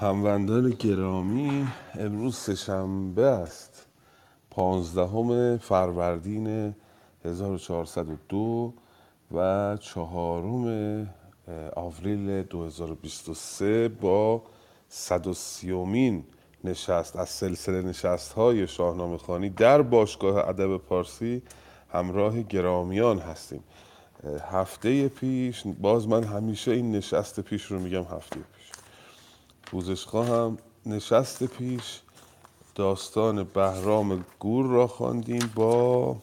هموندان گرامی، امروز سه‌شنبه است، 15 فروردین 1402 و 4 آوریل 2023 با 130مین نشست از سلسله نشست‌های شاهنامه‌خوانی در باشگاه ادب پارسی همراه گرامیان هستیم. هفته پیش، باز من همیشه این نشست پیش رو میگم، هفته پیش پوزشخواهم، نشست پیش داستان بهرام گور را خواندیم با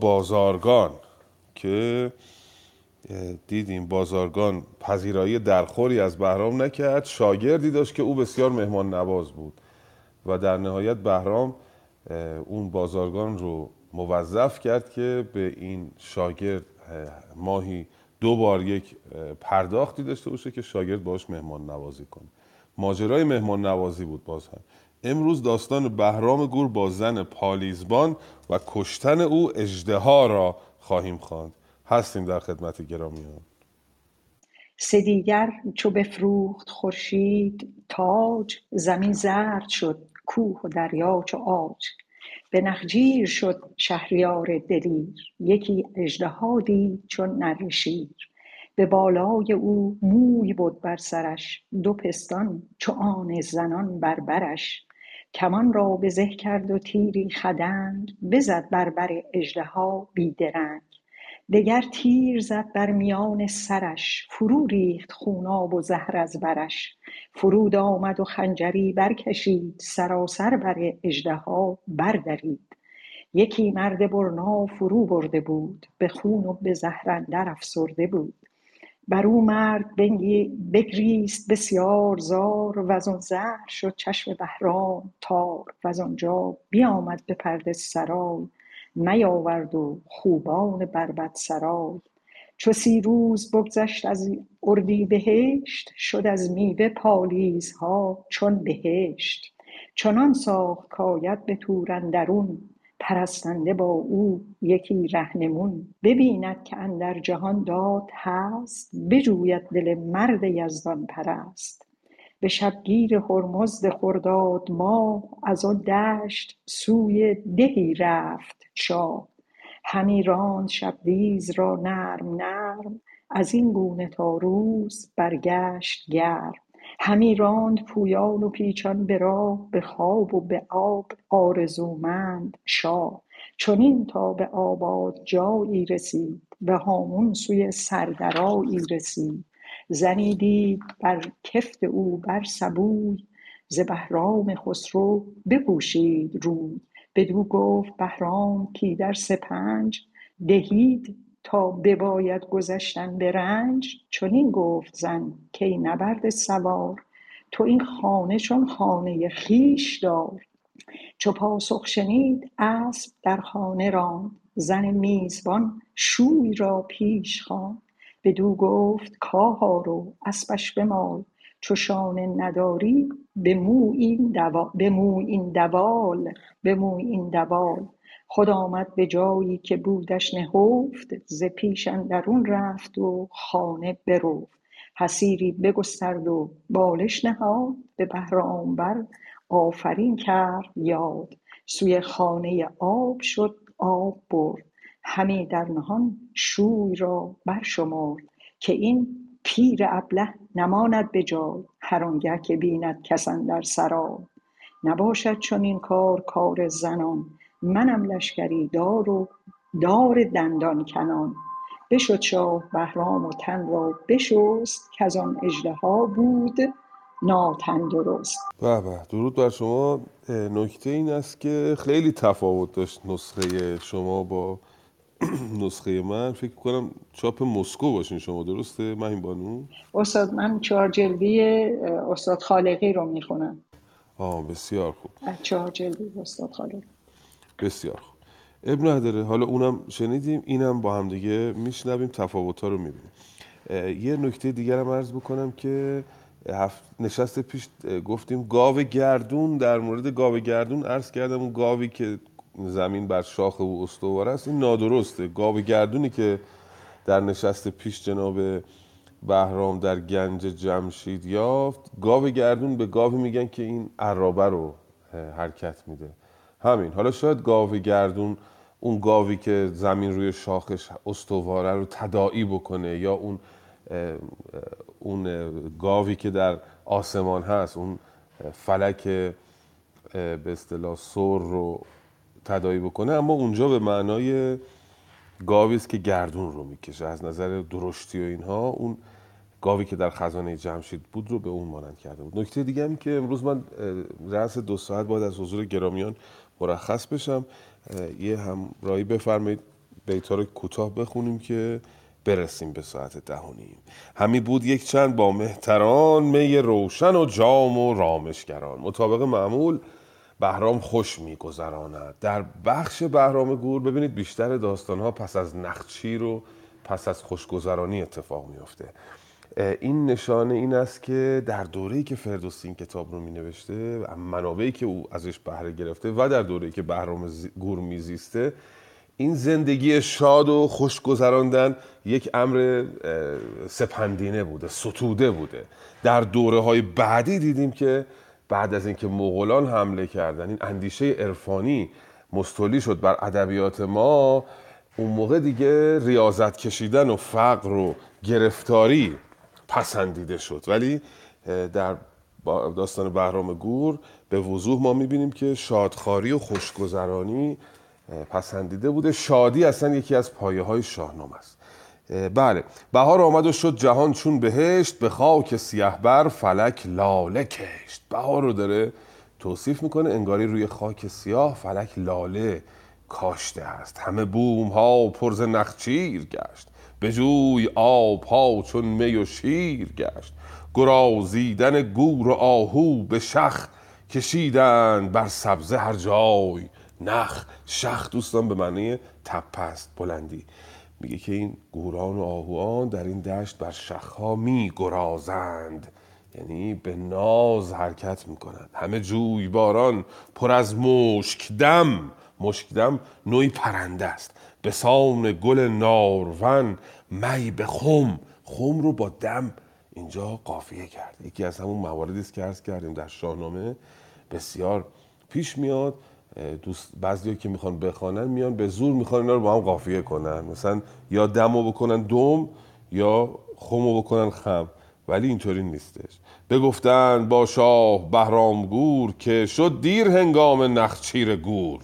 بازارگان، که دیدیم بازارگان پذیرایی درخوری از بهرام نکرد، شاگردی داشت که او بسیار مهمان نواز بود و در نهایت بهرام اون بازارگان رو موظف کرد که به این شاگرد ماهی 2 بار یک پرداختی داشته باشه که شاگرد باش مهمان نوازی کنه. ماجرای مهمان نوازی بود. باز هم امروز داستان بهرام گور با زن پالیزبان و کشتن او اژدها را خواهیم خواند. هستیم در خدمت گرامیان. سه دیگر چو بفروخت خورشید تاج، زمین زرد شد کوه و دریا چو عاج. به نخچیر شد شهریار دلیر، یکی اژدها دید چون نره شیر. به بالای او موی بود بر سرش، 2 پستان چو آن زنان بر برش. کمان را به زه کرد و تیری خدنگ، بزد بر بر اژدها بیدرنگ. دگر تیر زد بر میان سرش، فرو ریخت خوناب و زهر از برش. فرود آمد و خنجری برکشید، سراسر بر اژدها بردرید. یکی مرد برنا فرو برده بود، به خون و به زهر اندر افسرده بود. بر او مرد بگریست بسیار زار، وزان زهر شد چشم بهرام تار. وزانجا بیامد به پرده سرای، نیاورد و خوبان بربد سرای. چو 30 روز بگذشت از اردیبهشت، شد از میوه پالیزها چون بهشت. چنان ساخت کاید به تور اندرون، پرستنده با او یکی رهنمون. ببیند که اندر جهان داد هست، بجوید دل مرد یزدان پرست. به شبگیر هرمزد خرداد ماه، از آن دشت سوی دهی رفت شاه. همی راند شبدیز را نرم نرم، از این گونه تا روز برگشت گرم. همی راند پویان و پیچان به راه، به خواب و به آب آرزومند شاه. چنین تا به آباد جایی رسید، به هامون سوی سردرایی رسید. زنی دید بر کفت او بر سبوی، ز بهرام خسرو بپوشید روی. بدو گفت بهرام کی در سپنج، دهید تا بباید گذشتن به رنج. چنین گفت زن کی نبرد سوار، تو این خانه چون خانه خویش دار. چو پاسخ شنید اسب در خانه راند، زن میزبان شوی را پیش خواند. بدو گفت کاها رو اسبش بمال، چو شانه نداری بمو این دوال. خود آمد به جایی که بودش نهفت، ز پیش اندرون رفت و خانه برفت. حصیری بگسترد و بالش نهاد، به بهرام بر آفرین کرد یاد. سوی خانه آب شد آب برد، همی در نهان شوی را برشمرد. که این پیر ابله نماند به جای، هر آنگه که بیند کس اندر سرای. نباشد چنین کار کار زنان، منم لشکری دار و دار دندان کنان. بشد شاه بهرام و تن را بشست، که از آن اژدها بود ناتندرست. به به، درود بر شما. نکته این است که خیلی تفاوت داشت نسخه شما با نسخه من. فکر کنم چاپ مسکو باشین شما، درسته مهین بانو؟ استاد من 4 جلدی استاد خالقی رو میخونم. بسیار خوب. 4 جلدی استاد خالقی. بسیار خوب. اب نداره، حالا اونم شنیدیم، اینم با هم دیگه میشنویم، تفاوت‌ها رو میبینیم. یه نکته دیگر هم عرض بکنم که نشست پیش گفتیم گاو گردون، در مورد گاو گردون عرض کردم اون گاوی که زمین بر شاخ او استوار است، این نادرسته. گاو گردونی که در نشست پیش جناب بهرام در گنج جمشید یافت، گاو گردون به گاوی میگن که این عرابه رو حرکت میده. همین. حالا شاید گاو گردون اون گاوی که زمین روی شاخش استواره رو تداعی بکنه، یا اون گاوی که در آسمان هست اون فلک به اصطلاح سور رو تداعی بکنه، اما اونجا به معنای گاوی است که گردون رو میکشه. از نظر درشتی و اینها اون گاوی که در خزانه جمشید بود رو به اون مانند کرده بود. نکته دیگه هم که امروز من رأس 2 ساعت بعد از حضور گرامیان مرخص بشم، یه همراهی بفرمایید بیت‌ها رو کوتاه بخونیم که برسیم به ساعت 10:30. همی بود یک چند با مهتران، می روشن و جام و رامشگران. مطابق معمول بهرام خوش می‌گذراند. در بخش بهرام گور ببینید بیشتر داستان‌ها پس از نخچیر و پس از خوشگذرانی اتفاق می‌افته. این نشانه این است که در دوره‌ای که فردوسی این کتاب رو می‌نوشته، منابعی که او ازش بهره گرفته و در دوره‌ای که بهرام گور می‌زیسته، این زندگی شاد و خوشگذراندن یک امر سپندینه بوده، ستوده بوده. در دوره‌های بعدی دیدیم که بعد از اینکه مغولان حمله کردن، این اندیشه عرفانی مستولی شد بر ادبیات ما. اون موقع دیگه ریاضت کشیدن و فقر و گرفتاری پسندیده شد، ولی در داستان بهرام گور به وضوح ما می‌بینیم که شادخواری و خوشگذرانی پسندیده بوده. شادی اصلا یکی از پایه‌های شاهنامه است. بله. بهار آمد و شد جهان چون بهشت، به خاک سیه بر فلک لاله کشت. بهار رو داره توصیف میکنه، انگاری روی خاک سیاه فلک لاله کاشته است. همه بوم ها پرز نخچیر گشت، به جوی آب ها چون می و شیر گشت. گرازیدن گور و آهو به شخ، کشیدن بر سبزه هر جای نخ. شخ دوستان به معنی تپه است، بلندی. میگه که این گوران و آهوان در این دشت بر شاخه‌ها می گرازند، یعنی به ناز حرکت میکنند. همه جوی باران پر از مشکدم. مشکدم نوعی پرنده است. به سان گل نارون می به خم. خم رو با دم اینجا قافیه کرده. یکی از همون مواردی است که عرض کردیم در شاهنامه بسیار پیش میاد. بعضی‌ها که میخوان بخوانن میان به زور میخوان اینا رو با هم قافیه کنن، مثلا یا دمو بکنن دم یا خمو بکنن خم، ولی اینطوری نیستش. بگفتن با شاه بهرام گور، که شد دیر هنگام نخچیر گور.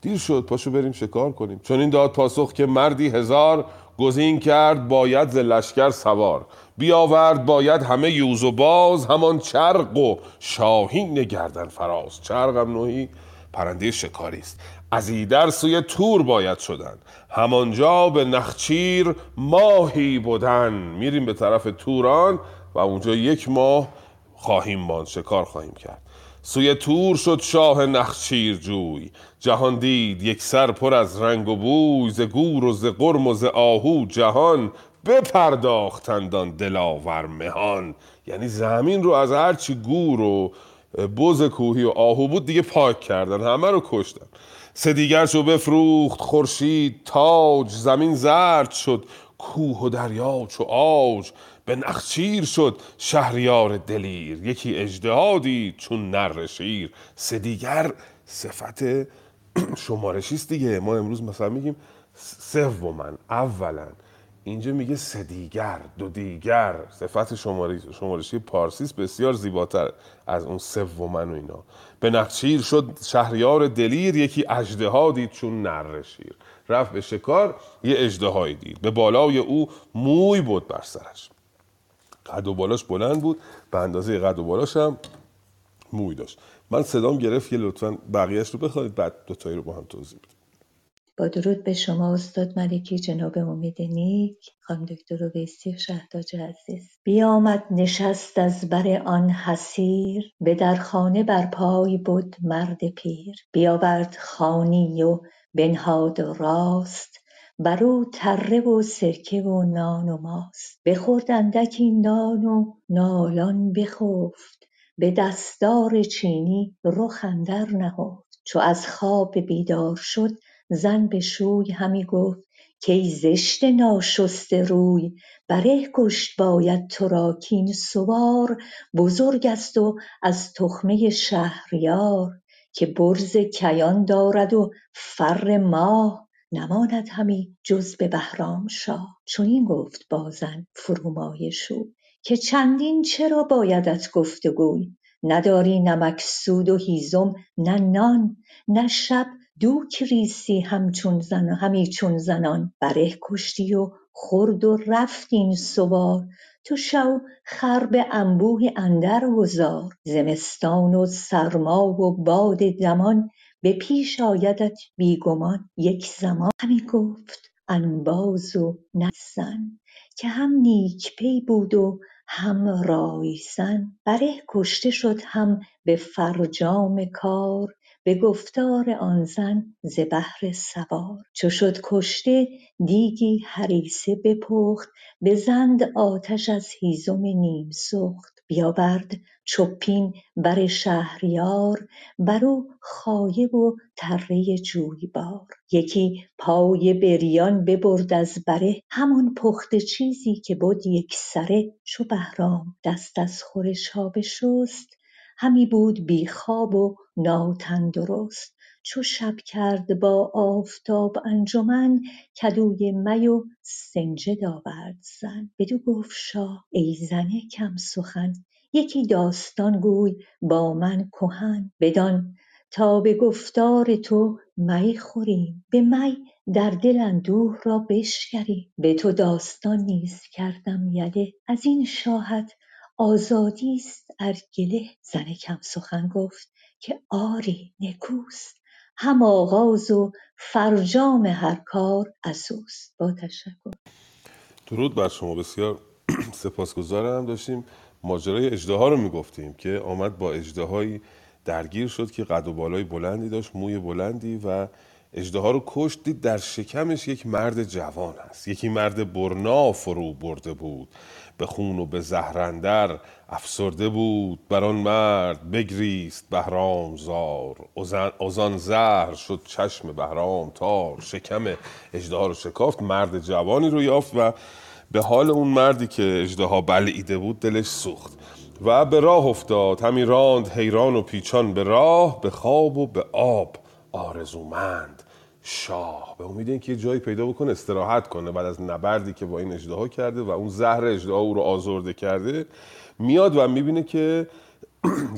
دیر شد، پاشو بریم شکار کنیم. چون این داد پاسخ که مردی هزار، گزین کرد باید ز لشکر سوار. بیاورد باید همه یوز و باز، همان چرق و شاهین گردن فراز. چرق هم نوعی پرنده شکاری است. از ایدر سوی تور باید شدن، همانجا به نخچیر ماهی بودن. میریم به طرف توران و اونجا 1 ماه خواهیم ماند، شکار خواهیم کرد. سوی تور شد شاه نخچیر جوی، جهان دید یک سر پر از رنگ و بوی. ز گور و ز قرم و ز آهو جهان، بپرداختندان دلاور مهان. یعنی زمین رو از هرچی گور و بز کوهی و آهو بود دیگه پاک کردن، همه رو کشتن. سه دیگرش رو بفروخت خورشید تاج، زمین زرد شد کوه و دریا چو آج. به نخچیر شد شهریار دلیر، یکی اژدها دید چون نر شیر. سه دیگر صفت شمارشی است دیگه. ما امروز مثلا میگیم سومن، اولا. اینجا میگه سه دیگر، دو دیگر. صفت شمارشی پارسیس بسیار زیباتر از اون سومن و اینا. به نخچیر شد شهریار دلیر، یکی اژدها دید چون نره شیر. رفت به شکار، یه اژدهایی دید، به بالای او موی بود بر سرش. قد و بالاش بلند بود، به اندازه قد و بالاش هم موی داشت. من صدام گرفت که لطفاً بقیهش رو بخوانید، بعد دوتایی رو با هم توضیح بدید. با درود به شما استاد ملکی، جناب امید نیک، خانم دکتر ویسی، شهداج عزیز. بیامد نشست از بر آن حصیر، به درخانه برپای بود مرد پیر. بیاورد خانی و بنهاد راست، برو تره و سرکه و نان و ماست. بخورد اندکی نان و نالان بخفت، به دستار چینی رخ اندر نهفت. چو از خواب بیدار شد زن به شوی همی گفت کی زشت ناشسته روی بره گشت باید تو را کین سوار بزرگ است و از تخمه شهریار که برز کیان دارد و فر ماه نماند همی جز به بهرام شاه. چنین گفت بازن فرومایش او که چندین چرا بایدت گفت و گوی نداری نمک سود و هیزم نه نان نه شب دوک ریسی همچون زن همیچون زنان بره کشتی و خورد و رفت این سوار تو شو خر به انبوه اندر گذار زمستان و سرما و باد دمان به پیش آیدت بیگمان یک زمان همی گفت انباز و نزن که هم نیک پی بود و هم رایزن بره کشته شد هم به فرجام کار به گفتار آن زن ز بهر سوار چو شد کشته دیگی حریسه بپخت به زند آتش از هیزم نیم سوخت بیاورد چوپین بر شهریار برو خایه و تره جویبار یکی پای بریان ببرد از بره همون پخت چیزی که بود یک سره چو بهرام دست از خورشها بشست همی بود بی خواب و ناتندرست چو شب کرد با آفتاب انجمن کدوی می و سنجد آورد زن بدو گفت شاه ای زن کم سخن یکی داستان گوی با من کهن بدان تا به گفتار تو می خوریم به می در دل اندوه را بشکریم به تو داستان نیز کردم یله از این شاهت آزادی است ارگله. زن کم سخن گفت که آری نکوست هم آغاز و فرجام هر کار از اوست. با تشکر. درود بر شما، بسیار سپاسگزارم. داشتیم ماجرای اژدها رو میگفتیم که آمد با اژدهایی درگیر شد که قد و بالای بلندی داشت، موی بلندی، و اژدها رو کشت. دید در شکمش یک مرد جوان است، یکی مرد برنا فرو برده بود، به خون و به زهرندر افسرده بود. بران مرد بگریست بهرام زار، ازان زهر شد چشم بهرام تار. شکم اژدها رو شکافت، مرد جوانی رو یافت و به حال اون مردی که اژدها بلعیده بود دلش سوخت و به راه افتاد. همی راند حیران و پیچان به راه، به خواب و به آب آرزومند شاه. به امید اینکه یه جایی پیدا بکنه استراحت کنه بعد از نبردی که با این اژدها کرده و اون زهر اژدها او رو آزرده کرده، میاد و میبینه که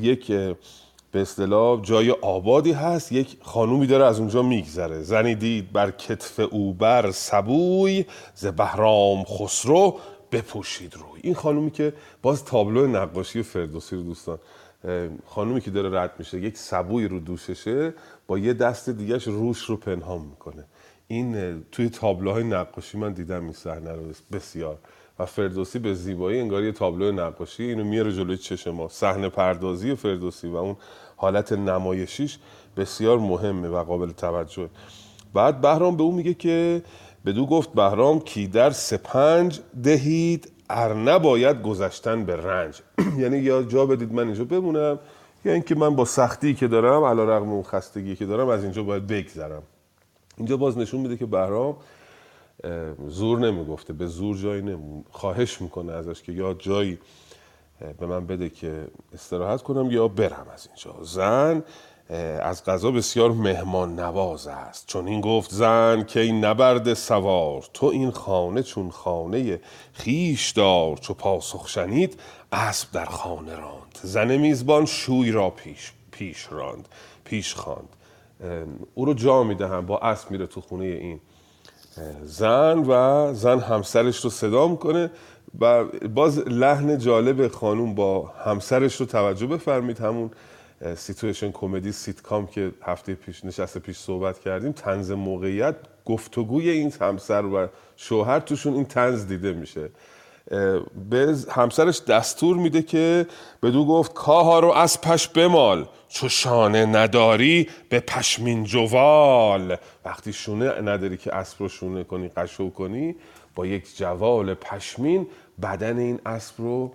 یک به اصطلاح جای آبادی هست، یک خانومی داره از اونجا میگذره. زنی دید بر کتف او بر سبوی، ز بهرام خسرو بپوشید روی. این خانومی که باز تابلو نقاشی فردوسی رو دوستان، خانومی که داره رد میشه یک سبوی رو دوششه با یه دست دیگهش روش رو پنهان میکنه. این توی تابلوهای نقاشی من دیدم این صحنه رو بسیار، و فردوسی به زیبایی انگار یه تابلو نقاشی اینو میاره جلوی چشم ما. صحنه پردازی فردوسی و اون حالت نمایشیش بسیار مهمه و قابل توجه. بعد بهرام به اون میگه که بدو گفت بهرام کی در سپنج دهید ار نباید گذشتن به رنج. یعنی یا جا بدید من اینجا بمونم، یا اینکه من با سختی که دارم علی رغم اون خستگی که دارم از اینجا باید بگذرم. اینجا باز نشون میده که بهرام زور نمیگفته، به زور جایی نمون، خواهش میکنه ازش که یا جایی به من بده که استراحت کنم یا برم از اینجا. زن از قضا بسیار مهمان نواز است، چون این گفت زن که این نبرد سوار تو این خانه چون خانه خیش دار. چو پاسخ شنید اسب در خانه راند، زن میزبان شوی را پیش راند، پیش خواند. او رو جا میدهم، با اسب میره تو خونه این زن و زن همسرش رو صدا میکنه. و باز لحن جالب خانوم با همسرش رو توجه بفرمید، همون سیتویشن کمدی سیتکام که هفته پیش نشسته پیش صحبت کردیم. طنز موقعیت، گفتگوی این همسر و شوهر توشون این طنز دیده میشه. به همسرش دستور میده که بدو گفت کاها رو از پش بمال، چو شانه نداری به پشمین جوال. وقتی شونه نداری که اسب رو شونه کنی، قشو کنی، با یک جوال پشمین بدن این اسب رو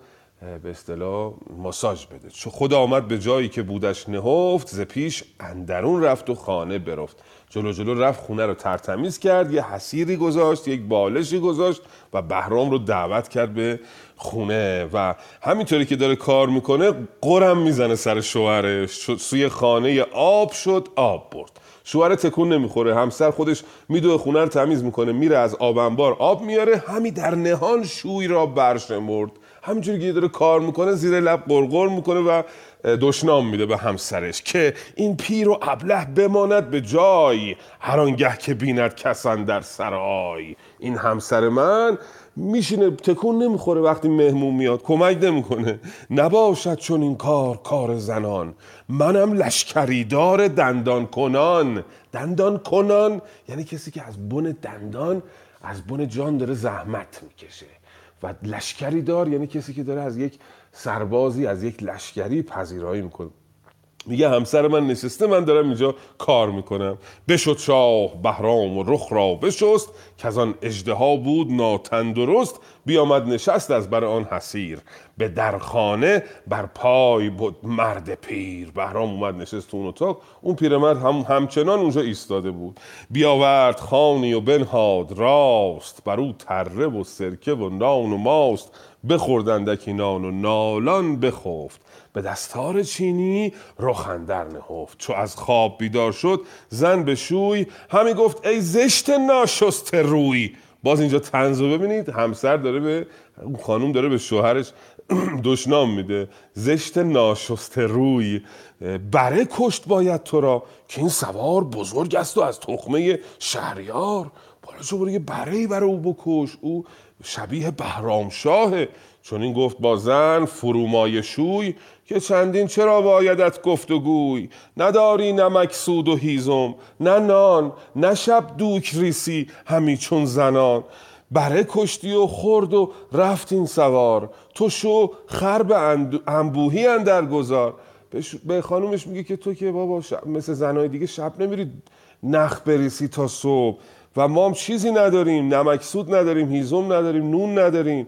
به اصطلاح ماساژ بده. چو خود آمد به جایی که بودش نهفت، ز پیش اندرون رفت و خانه برفت. جلو جلو رفت، خونه رو ترتمیز کرد، یه حصیری گذاشت، یک بالشی گذاشت و بهرام رو دعوت کرد به خونه. و همینطوری که داره کار میکنه قرم میزنه سر شوهرش. سوی خانه آب شد، آب برد. شوهر تکون نمیخوره، همسر خودش میدوه خونه رو تمیز میکنه، میره از آب انبار آب میاره، همی در نهان شوی را برشمرد. همینجوری که داره کار میکنه زیر لب قرقر میکنه و دشنام میده به همسرش که این پیر و ابله بماند به جای، هر آنگه که بیند کسان در سرای. این همسر من میشینه تکون نمیخوره وقتی مهمون میاد، کمک نمیکنه. نباشد چون این کار کار زنان، منم لشکریدار دندان کنان. دندان کنان یعنی کسی که از بن دندان، از بن جان داره زحمت میکشه. و لشکری دار یعنی کسی که داره از یک سربازی، از یک لشکری پذیرایی میکنه. میگه همسر من نشسته، من دارم اینجا کار میکنم. بشد شاه بهرام و رخ را بشست، که از آن اژدها بود ناتندرست. بیامد نشست از بر آن حصیر، به درخانه بر پای بود مرد پیر. بهرام اومد نشست تو اون اتاق، اون پیرمرد همچنان اونجا ایستاده بود. بیاورد خانی و بنهاد راست، بر او تره و سرکه و نان و ماست. بخوردندکی نان و نالان بخفت، به دستار چینی رخ اندر نهفت. چو از خواب بیدار شد زن به شوی، همی گفت ای زشت ناشسته روی. باز اینجا طنز رو ببینید، همسر داره به اون خانوم، داره به شوهرش دشنام میده. زشت ناشسته روی، بره کشت باید تو را که این سوار بزرگ است و از تخمه شهریار. بالا چو برای برهی بره او بکش، او شبیه بهرام شاهه. چون این گفت با زن فرومای شوی، که چندین چرا بایدت گفت و گوی. نداری نمک سود و هیزم، نه نان، نه شب دوک ریسی همی چون زنان. بره کشتی و خورد و رفت این سوار، تو شو خرب انبوهی اندر گذار. به خانومش میگه که تو که بابا مثل زنای دیگه شب نمیری نخ بریسی تا صبح، و ما هم چیزی نداریم، نمک سود نداریم، هیزم نداریم، نون نداریم.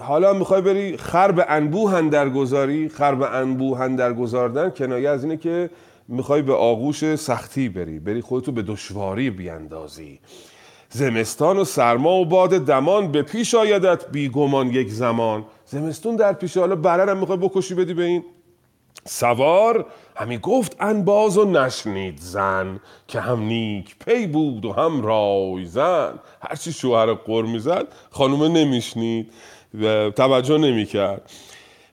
حالا میخوای بری خرب انبوه اندر گذاری. خرب انبوه اندر گذاردن کنایه از اینه که میخوای به آغوش سختی بری خودتو به دشواری بیاندازی. زمستان و سرما و باد دمان، به پیش آیدت بیگمان یک زمان. زمستون در پیش، حالا بره هم میخوای بکشی بدی به این سوار. همی گفت انباز و نشنید زن، که هم نیک پی بود و هم رای زن. هرچی شوهر قر میزد خانومه نمیشنید و توجه نمیکرد.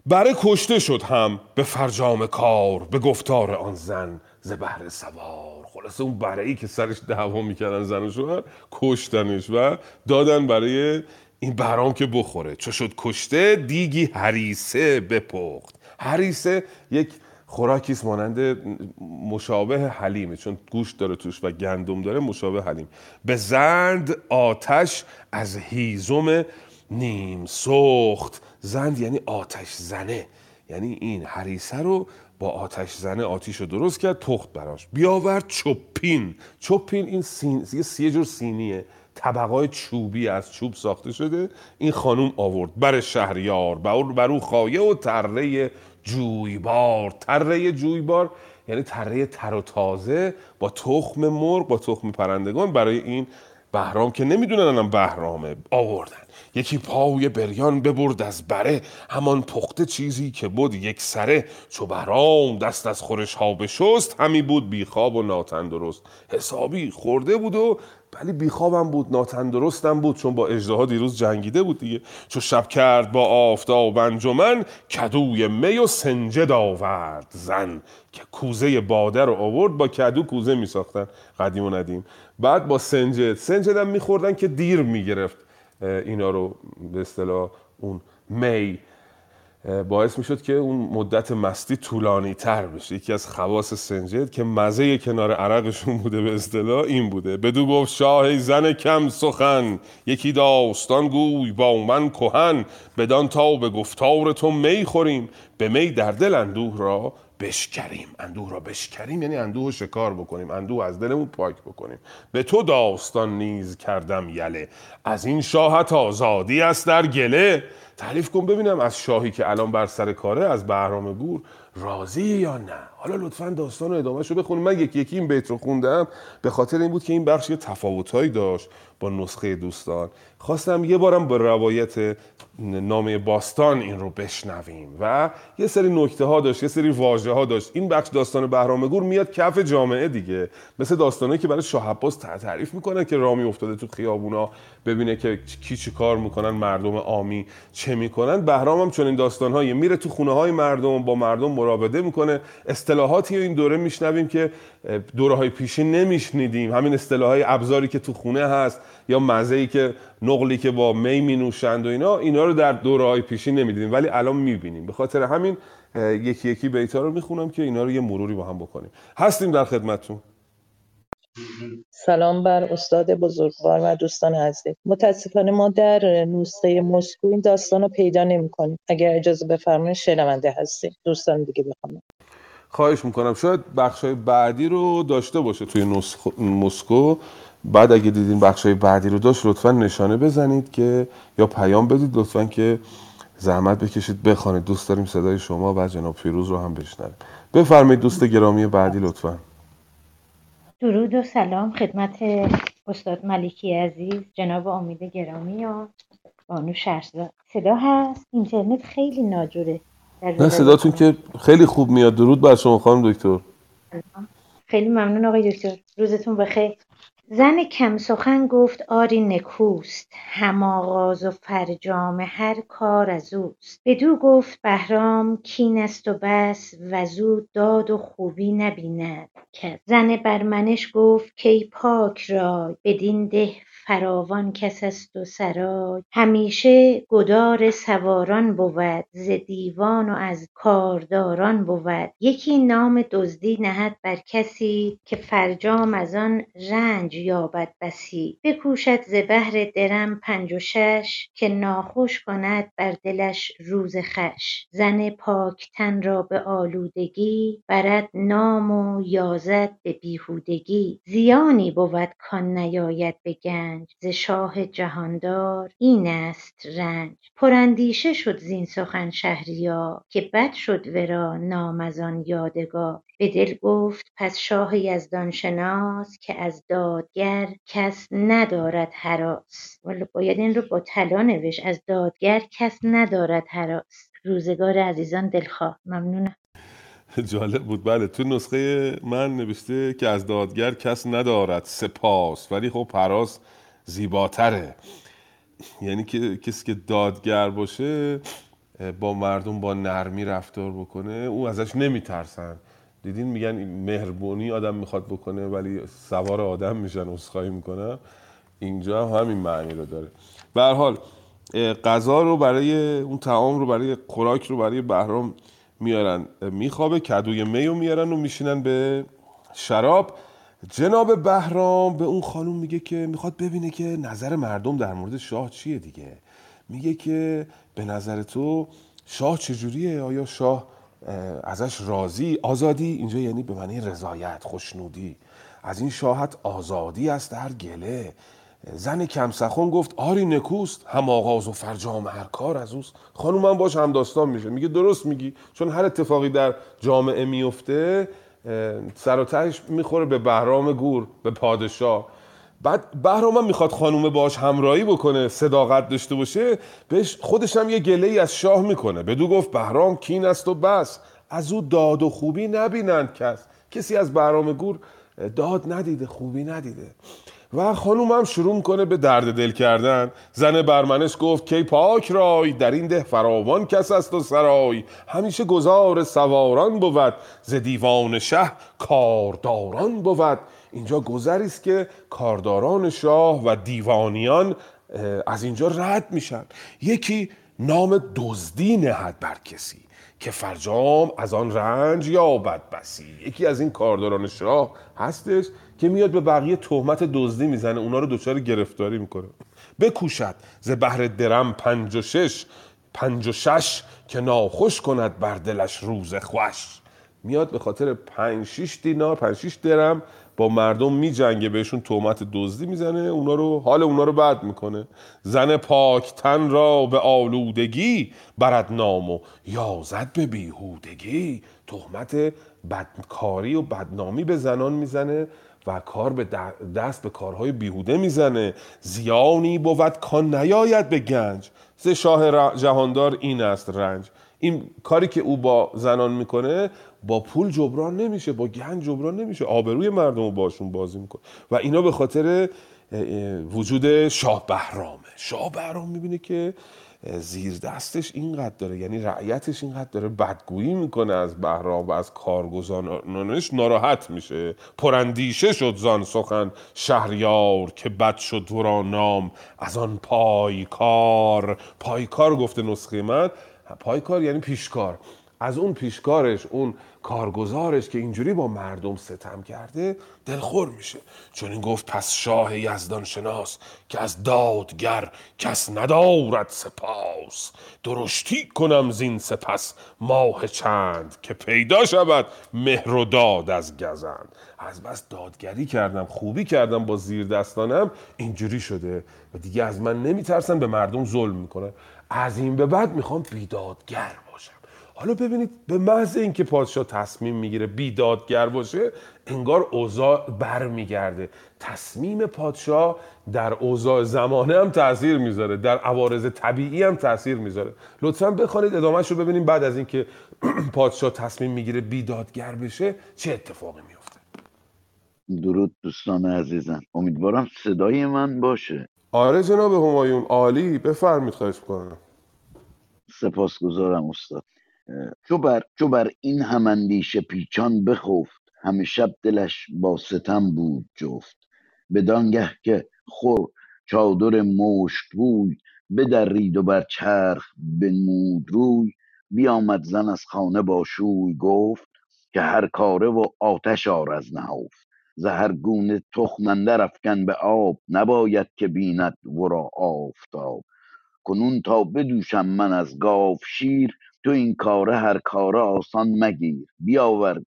بره کشته شد هم به فرجام کار، به گفتار آن زن ز بهر سوار. خلاصه اون بره ای که سرش دعوا میکردن زن و شوهر کشتنش و دادن برای این بهرام که بخوره. چو شد کشته دیگی حریسه بپخت. حریسه یک خوراکیست مانند مشابه حلیمه، چون گوشت داره توش و گندم داره، مشابه حلیم. به زند آتش از هیزم نیم سخت. زند یعنی آتش زنه، یعنی این حریسه رو با آتش زنه آتیش رو درست کرد، تخت براش. بیاورد چوپین. چوپین این یه جور سینیه، طبقای چوبی از چوب ساخته شده. این خانوم آورد بر شهریار، برو خایه و تره جویبار. تره جویبار یعنی تره تر و تازه با تخم مرغ، با تخم پرندگان، برای این بهرام که نمیدوننم بهرامه آوردن. یکی پای بریان ببرد از بره، همان پخته چیزی که بود یک سره. چو بهرام دست از خورش ها بشست، همی بود بیخواب و ناتندرست. حسابی خورده بود و بلی بیخوابم بود، ناتندرستم بود، چون با اژدها دیروز جنگیده بود دیگه. چو شب کرد با آفتاب انجمن، کدوی می و سنجد آورد زن. که کوزه باده رو آورد، با کدو کوزه می ساختن قدیم و ندیم. بعد با سنجد هم می خوردن که دیر می گرفت اینا رو، به اصطلاح اون می باعث می شد که اون مدت مستی طولانی تر بشه. یکی از خواص سنجد که مزه کنار عرقشون بوده، به اصطلاح این بوده. بدو گفت شاه زن کم سخن، یکی داستان گوی با من کهن. بدان تا به گفتار تو می خوریم، به می در دل اندوه را بشکریم، اندوه را بشکریم یعنی اندوه شکار بکنیم، اندوه از دلمون پاک بکنیم. به تو داستان نیز کردم یله، از این شاهت آزادی است در گله. تعریف کن ببینم از شاهی که الان بر سر کاره، از بهرام گور، راضی یا نه؟ حالا لطفاً داستان و ادامه‌شو بخونیم. من یکی این بیت رو خوندم به خاطر این بود که این بخش یه تفاوت‌هایی داشت با نسخه دوستان. خواستم یه بارم با روایت نامه باستان این رو بشنویم و یه سری نکته‌ها داشت، یه سری واژه‌ها داشت. این بخش داستان بهرام گور میاد کف جامعه دیگه، مثل داستانایی که برای شاه عباس تعریف می‌کنن که رامی افتاده تو خیابونا ببینه که کی چیکار می‌کنن، مردم عامی چه می‌کنن. بهرام هم چون این داستان‌های میره تو خونه‌های مردم، با مردم مراوده می‌کنه. اصطلاحاتی این دوره میشنویم که دوره‌های پیشین نمیشنیدیم، همین اصطلاح‌های ابزاری که تو خونه هست یا مزه‌ای که نقلی که با می مینوشند و اینا رو در دوره‌های پیشین نمیدیدیم ولی الان میبینیم. به خاطر همین یکی بیت‌ها رو میخونم که اینا رو یه مروری با هم بکنیم. هستیم در خدمتتون. سلام بر استاد بزرگوار و دوستان عزیز. متاسفانه ما در نسخه مسکو این داستان رو پیدا نمی‌کنیم. اگر اجازه بفرمایید شنونده هستید دوستان دیگه بخونم. خواهش میکنم. شاید بخشای بعدی رو داشته باشه توی مسکو. بعد اگه دیدین بخشای بعدی رو داشت لطفاً نشانه بزنید که یا پیام بدید لطفاً که زحمت بکشید بخونید. دوست داریم صدای شما و جناب فیروز رو هم بشنویم. بفرمایید دوست گرامی بعدی لطفاً. درود و سلام خدمت استاد ملکی عزیز، جناب امید گرامی و بانو شهرزاد. صدا هست؟ اینترنت خیلی ناجوره. نه صداتون که خیلی خوب میاد. درود بر شما خانم دکتر. خیلی ممنون آقای دکتر، روزتون بخیر. زن کم سخن گفت آری نکوست، هم آغاز و فرجام هر کار از اوست. بدو گفت بهرام کین است و بس، وزو داد و خوبی نبیند کس. زن برمنش گفت کی پاک رای، بدین ده فراوان کس است و سرای. همیشه گدار سواران بود، ز دیوان و از کارداران بود. یکی نام دزدی نهد بر کسی، که فرجام از آن رنج یابد بسی. بکوشد ز بهر درم 5 و 6، که ناخوش کند بر دلش روز خش. زن پاکتن را به آلودگی، برد نام و یازد به بیهودگی. زیانی بود کان نیاید به گنج، ز شاه جهاندار این است رنج. پراندیشه شد زین سخن شهریار، که بد شد ورا نام از آن یادگار. به دل گفت پس شاه یزدان شناس، که از دادگر کس ندارد هراس. والا باید این رو با طلا نوشت، از دادگر کس ندارد هراس. روزگار عزیزان دلخواه. ممنونم. جالب بود. بله تو نسخه من نوشته که از دادگر کس ندارد سپاس، ولی خب هراس زیباتره. یعنی که کسی که دادگر باشه با مردم با نرمی رفتار بکنه، او ازش نمیترسن. دیدین میگن مهربونی آدم میخواد بکنه ولی سوار آدم میشن، عذرخواهی میکنن. اینجا هم همین معنی رو داره. به هر حال غذا رو برای اون طعام رو برای خوراک رو برای بهرام میارن، میخوابه، کدوی می رو میارن و میشینن به شراب. جناب بهرام به اون خانوم میگه که میخواد ببینه که نظر مردم در مورد شاه چیه دیگه. میگه که به نظر تو شاه چجوریه؟ آیا شاه ازش راضی؟ آزادی اینجا یعنی به معنی رضایت، خوشنودی. از این شاهت آزادی است در گله. زن کم سخن گفت آری نکوست، هم آغاز و فرجام هر کار از اوست. خانوم هم باش همداستان میشه، میگه درست میگی، چون هر اتفاقی در جامعه میفته سر و تهش میخوره به بهرام گور، به پادشاه. بعد بهرام هم میخواد خانومه باش همراهی بکنه، صداقت داشته باشه بهش. خودش هم یه گله‌ای از شاه میکنه. بدو گفت بهرام کین است و بس، از او داد و خوبی نبینند کس. کسی از بهرام گور داد ندیده، خوبی ندیده. و خانوم هم شروع میکنه به درد دل کردن. زن برمنش گفت کی پاک رای، در این ده فراوان کس است و سرای. همیشه گذار سواران بود، ز دیوان شه کارداران بود. اینجا گذری است که کارداران شاه و دیوانیان از اینجا رد میشن. یکی نام دزدی نهد بر کسی، که فرجام از آن رنج یابد بسی. یکی از این کارداران شاه هستش که میاد به بقیه تهمت دزدی میزنه، اونا رو دچار گرفتاری میکنه. بکوشد ز بهر درم 5 و 6 که ناخوش کند بر دلش روز خوش. میاد به خاطر 5-6 دینار 5-6 درم با مردم میجنگه، بهشون تهمت دزدی میزنه، اونا رو حال اونا رو بد میکنه. زن پاک تن را به آلودگی برد نام و یازد به بیهودگی. تهمت بدکاری و بدنامی به زنان میزنه و کار به دست به کارهای بیهوده میزنه. زیانی بود کان نیاید به گنج، ز شاه جهاندار این است رنج. این کاری که او با زنان میکنه با پول جبران نمیشه، با گنج جبران نمیشه، آبروی مردم رو باشون بازی میکنه. و اینا به خاطر وجود شاه بهرامه. شاه بهرام میبینه که زیر دستش اینقدر داره، یعنی رعیتش اینقدر داره بدگویی میکنه از بهرام و از کارگزارانش، ناراحت میشه. پراندیشه شد زان سخن شهریار، که بد شد ورا نام از آن پایکار. پایکار گفته نسخه من، پایکار یعنی پیشکار. از اون پیشکارش، اون کارگزارش که اینجوری با مردم ستم کرده دلخور میشه. چون این گفت پس شاه یزدان شناس، که از دادگر کس ندارد سپاس. درشتی کنم زین سپس ماه چند، که پیدا شود مهر و داد از گزند. از بس دادگری کردم، خوبی کردم با زیر دستانم، اینجوری شده و دیگه از من نمیترسن، به مردم ظلم میکنن. از این به بعد میخوام بیدادگر باشم. حالا ببینید، به محض اینکه پادشاه تصمیم میگیره بیدادگر باشه، انگار اوضاع برمیگرده. تصمیم پادشاه در اوضاع زمانه هم تأثیر میذاره، در عوارض طبیعی هم تأثیر میذاره. لطفاً بخونید ادامه‌شو ببینیم بعد از اینکه پادشاه تصمیم میگیره بیدادگر بشه چه اتفاقی میفته. درود دوستان عزیزم، امیدوارم صدای من باشه. آره جناب همایون، عالی، بفرمایید. خواهش می‌کنم. سپاسگزارم استاد. چو بر این هم اندیشه پیچان بخفت، همه شب دلش با ستم بود جفت. بدانگه که خور چادر مشکبوی، بدرید و بر چرخ بنمود روی. بیامد زن از خانه با شوی گفت، که هر کاره و آتش آر از نهفت. ز هر گونه تخم اندر افکن به آب، نباید که بیند ورا آفتاب. کنون تا بدوشم من از گاو شیر، تو این کاره هر کاره آسان مگیر.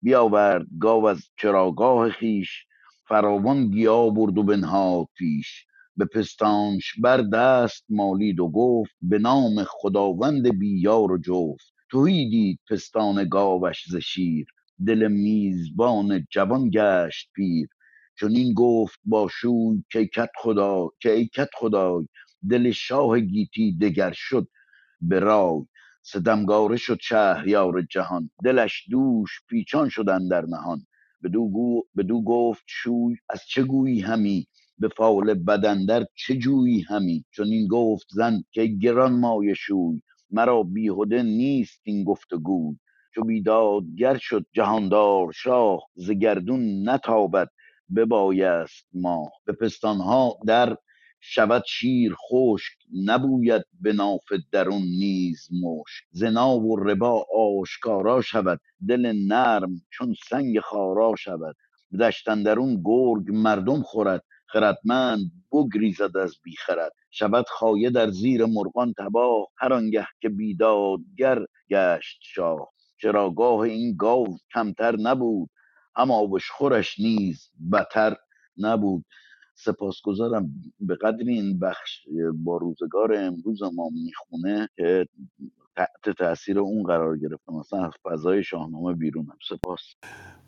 بیاورد گاو از چراگاه خیش، فراوان گیا برد و بنهاد پیش. به پستانش بر دست مالید و گفت، به نام خداوند بیار و جفت. تهی دید پستان گاوش ز شیر، دل میزبان جوان گشت پیر. چون این گفت با شوی که ای کت خدای دل شاه گیتی دگر شد به رای. ستمگاره شد شهریار جهان، دلش دوش پیچان شد اندر نهان. بدو گفت شوی از چه گویی همی، به فال بدندر چه جویی همی. چون این گفت زن که گران مایه شوی، مرا بیهوده نیست این گفتگوی. چو بیدادگر شد جهاندار شاه، ز گردون نتابد ببایست ماه. به پستانها در شود شیر خشک، نبوید به ناف درون نیز مشک. ز ناب و ربا آشکارا شود، دل نرم چون سنگ خارا شود. به دشت اندرون گرگ مردم خورد، خردمند بگریزد از بیخرد. شود خایه در زیر مرغان تباه، هر آنگه که بیدادگر گشت شاه. چراگاه این گاو کمتر نبود، هم آبشخورش نیز بتر نبود. سپاسگزارم. به قدر این بخش با روزگار امروز ما میخونه که تحت تاثیر اون قرار گرفتم، مثلا فضای شاهنامه بیرونم. سپاس.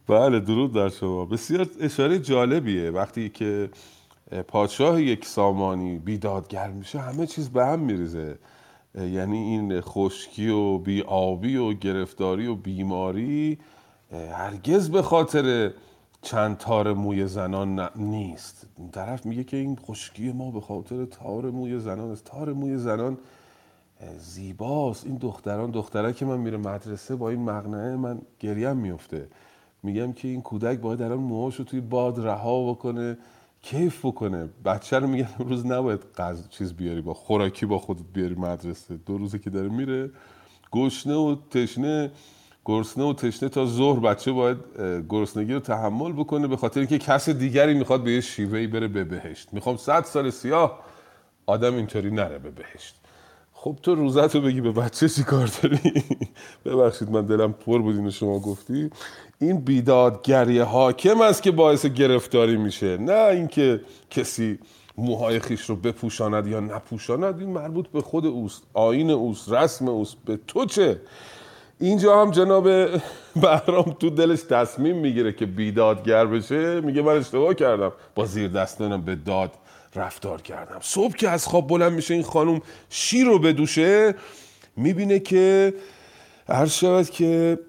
بله، درود در شما. بسیار اشاره جالبیه. وقتی که پادشاه یک سامانی بیدادگر میشه همه چیز به هم میریزه، یعنی این خشکی و بی‌آبی و گرفتاری و بیماری هرگز به خاطر چند تار موی زنان نیست. طرف میگه که این خشکی ما به خاطر تار موی زنان است. تار موی زنان زیباست. این دختره که من میره مدرسه با این مقنعه من گریم میفته، میگم که این کودک باید الان موهاشو توی باد رها بکنه، کیف بکنه. بچه رو میگن امروز نباید چیز بیاری، با خوراکی با خودت بیاری مدرسه. 2 روزه که داره میره گرسنه و تشنه تا ظهر بچه باید گرسنگی رو تحمل بکنه، به خاطر اینکه کس دیگری میخواد به یه شیوهی بره به بهشت. میخوام 100 سال سیاه آدم اینطوری نره به بهشت. خب تو روزتو بگی به بچه چی کار داری؟ ببخشید من دلم پر بود اینو شما گفتی. این بیدادگری حاکم است که باعث گرفتاری میشه، نه اینکه کسی موهای خیش رو بپوشاند یا نپوشاند. این مربوط به خود اوست، آیین اوست، رسم اوست، به تو چه؟ اینجا هم جناب بهرام تو دلش تصمیم میگیره که بیدادگر بشه، میگه من اشتباه کردم، با زیر دستانم به داد رفتار کردم. صبح که از خواب بلند میشه این خانم شیر رو بدوشه، میبینه که عرض شود که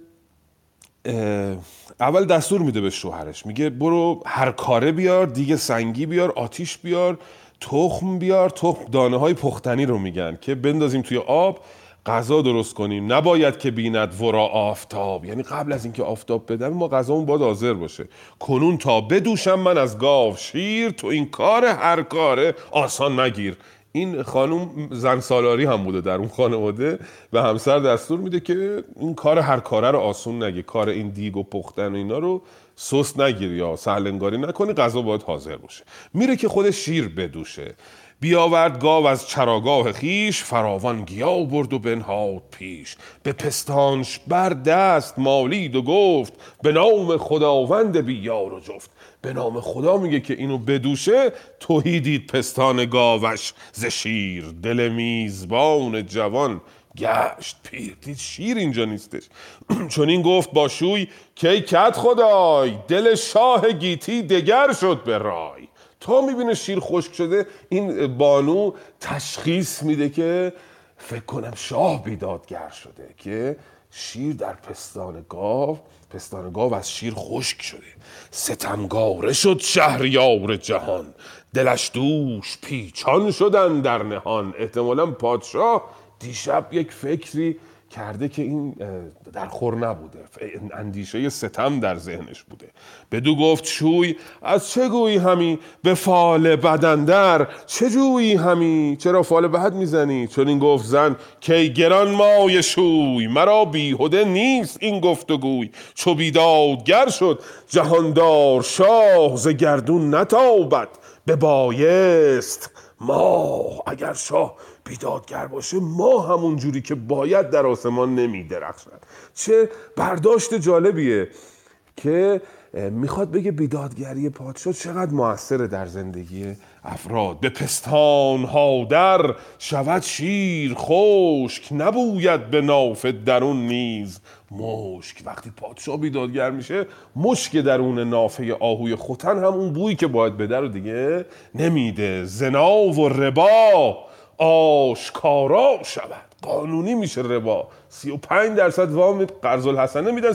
اول دستور میده به شوهرش، میگه برو هر کاره بیار، دیگه سنگی بیار، آتیش بیار، تخم بیار، تخم دانه های پختنی رو میگن که بندازیم توی آب غذا درست کنیم، نباید که بیند ورا آفتاب، یعنی قبل از اینکه آفتاب بدم ما غذامون باید حاضر باشه، کنون تا بدوشم من از گاو شیر، تو این کار هر کاره آسان مگیر. این خانم زن سالاری هم بوده در اون خانواده و همسر دستور میده که این کار هر کاره رو آسون نگیر، کار این دیگ و پختن و اینا رو سست نگیر یا سهلنگاری نکنی، غذا باید حاضر باشه. میره که خود شیر بدوشه، بیاورد گاو از چراگاه خیش، فراوان گیا برد و بنهاد پیش، به پستانش بر دست مالید و گفت، به نام خداوند بیار و جفت. به نام خدا میگه که اینو بدوشه، تهی دید پستان گاوش ز شیر، دل میزبان جوان گشت پیر. دید شیر اینجا نیستش. چون این گفت با شوی که کت خدای، دل شاه گیتی دگر شد به رای. تا میبینه شیر خشک شده، این بانو تشخیص میده که فکر کنم شاه بیدادگر شده، که شیر در پستان گاو، پستان گاو از شیر خشک شده. ستمگاره شد شهریار جهان، دلش دوش پیچان شدن در نهان. احتمالاً پادشاه دیشب یک فکری کرده که این در خور نبوده، اندیشه ستم در ذهنش بوده. بدو گفت شوی از چه گویی همی، به فال بدندر چه جویی همی، چرا فال بد میزنی؟ چون این گفت زن که گران مای شوی، مرا بیهوده نیست این گفت و گوی. چو بیدادگر شد جهاندار شاه، ز گردون نتابد به بایست ماه. اگر شاه بیدادگر باشه ما همون جوری که باید در آسمان نمی درخشن. چه برداشت جالبیه که میخواد بگه بیدادگری پادشاه چقدر موثره در زندگی افراد. به پستان ها در شود شیر خشک، نبوید به ناف درون نیز مشک. وقتی پادشاه بیدادگر میشه، مشک درون نافه آهوی خوتن هم اون بویی که باید بده رو دیگه نمیده. زنا و ربا آشکارا شود، قانونی میشه. ربا 35% وام قرض الحسنه میدن،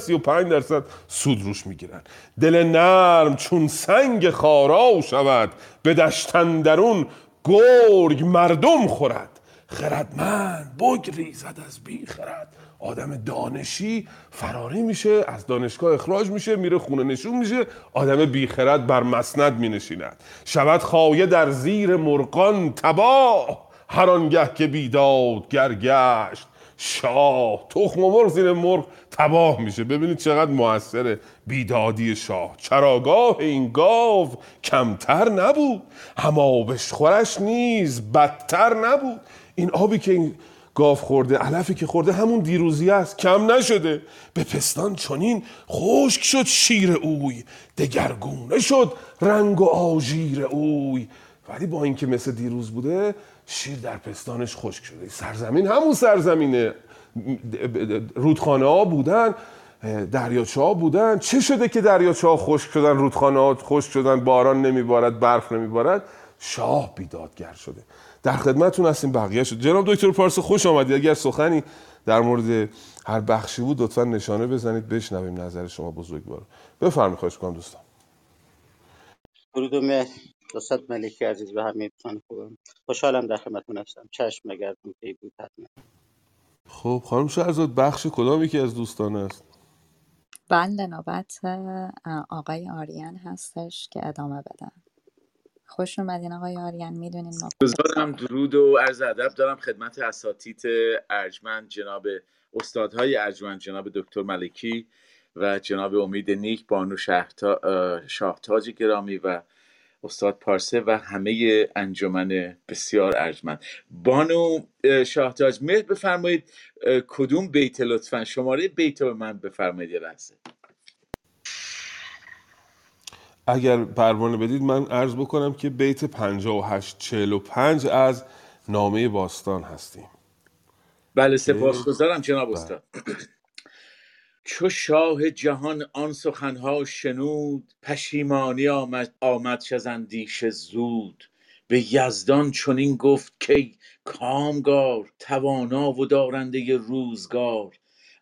35% سود روش میگیرن. دل نرم چون سنگ خارا شود، به دشت اندرون گرگ مردم خورد. خردمند بگریزد از بی خرد، آدم دانشی فراری میشه، از دانشگاه اخراج میشه، میره خونه نشون میشه. آدم بیخرد بر مسند مینشیند. شود خایه در زیر مرغان تباه، هر آنگه که بیدادگر گشت شاه. تخم مرغ زیر مرغ تباه میشه. ببینید چقدر موثر بیدادی شاه. چراگاه این گاو کمتر نبود، هم آبش خورش نیز بدتر نبود. این آبی که این گاو خورده، علفی که خورده همون دیروزی است، کم نشده. به پستان چنین خشک شد شیر اوی، دگرگونه شد رنگ و آژیر اوی. ولی با اینکه مثل دیروز بوده، شیر در پستانش خشک شده. سرزمین همون سرزمینه، رودخانه ها بودن، دریاچه ها بودن. چه شده که دریاچه ها خشک شدن، رودخانه ها خشک شدن، باران نمیبارد، برف نمیبارد؟ شاه بیدادگر شده. در خدمتتون هستیم بقیه شد. جناب دکتر پارس خوش آمدید. اگر سخنی در مورد هر بخشی بود لطفاً نشانه بزنید بشنویم نظر شما بزرگوار. بفرمایید. خواهش می‌کنم دوستان. درود و مهر دوستان ملکی عزیز و همه دوستان خوبم. خوشحالم در خدمتتون هستم. چشم گردون پی بود حتما. خب خانم شهرزاد بخش کدامی که از دوستان است؟ بله نوبت آقای آریان هستش که ادامه بدن. خوش اومدین آقای آریان. میدونین ما بزرگم درود و عرض ادب دارم خدمت اساتید ارجمند، جناب استادهای ارجمند، جناب دکتر ملکی و جناب امید نیک، بانو شاهتاج گرامی و استاد پارسه و همه انجمن بسیار ارجمند. بانو شاهتاج مهر بفرمایید کدوم بیت لطفاً، شماره بیت رو من بفرمایید یه لحظه. اگر پروانه بدید من عرض بکنم که بیت 5845 از نامه باستان هستیم. بله سپاسگزارم جناب استاد. چو شاه جهان آن سخنها شنود، پشیمانی آمدش از اندیشه زود. به یزدان چنین گفت که کامگار، توانا و دارنده روزگار.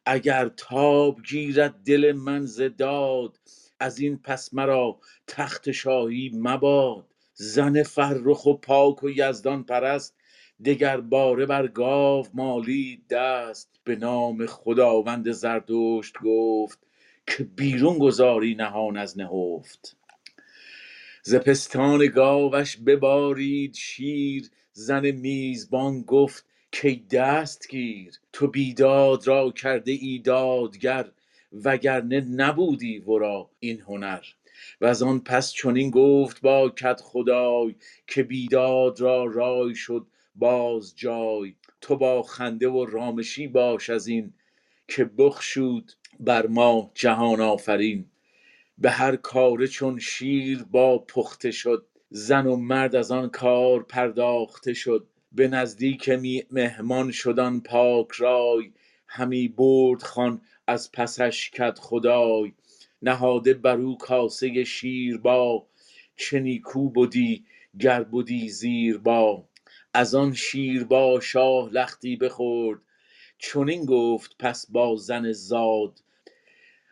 اگر تاب گیرد دل من ز داد، از این پس مرا تخت شاهی مباد. زن فرخ و پاک و یزدان پرست، دگر باره بر گاو مالید دست. به نام خداوند زردوشت گفت، که بیرون گذاری نهان از نهفت. ز پستان گاوش ببارید شیر، زن میزبان گفت که دست گیر. تو بیداد را کرده ای دادگر، وگرنه نبودی ورا این هنر. و از آن پس چنین گفت با کد خدای، که بیداد را رای شد باز جای. تو با خنده و رامشی باش از این، که بخشود بر ما جهان آفرین. به هر کار چون شیر با پخته شد، زن و مرد از آن کار پرداخته شد. به نزدیک مهمان شدن پاک رای، همی برد خوان از پسش کد خدای. نهاده برو کاسه شیر با، چه نیکو بودی گر بودی زیر با. از آن شیر با شاه لختی بخورد، چنین گفت پس با زن زاد.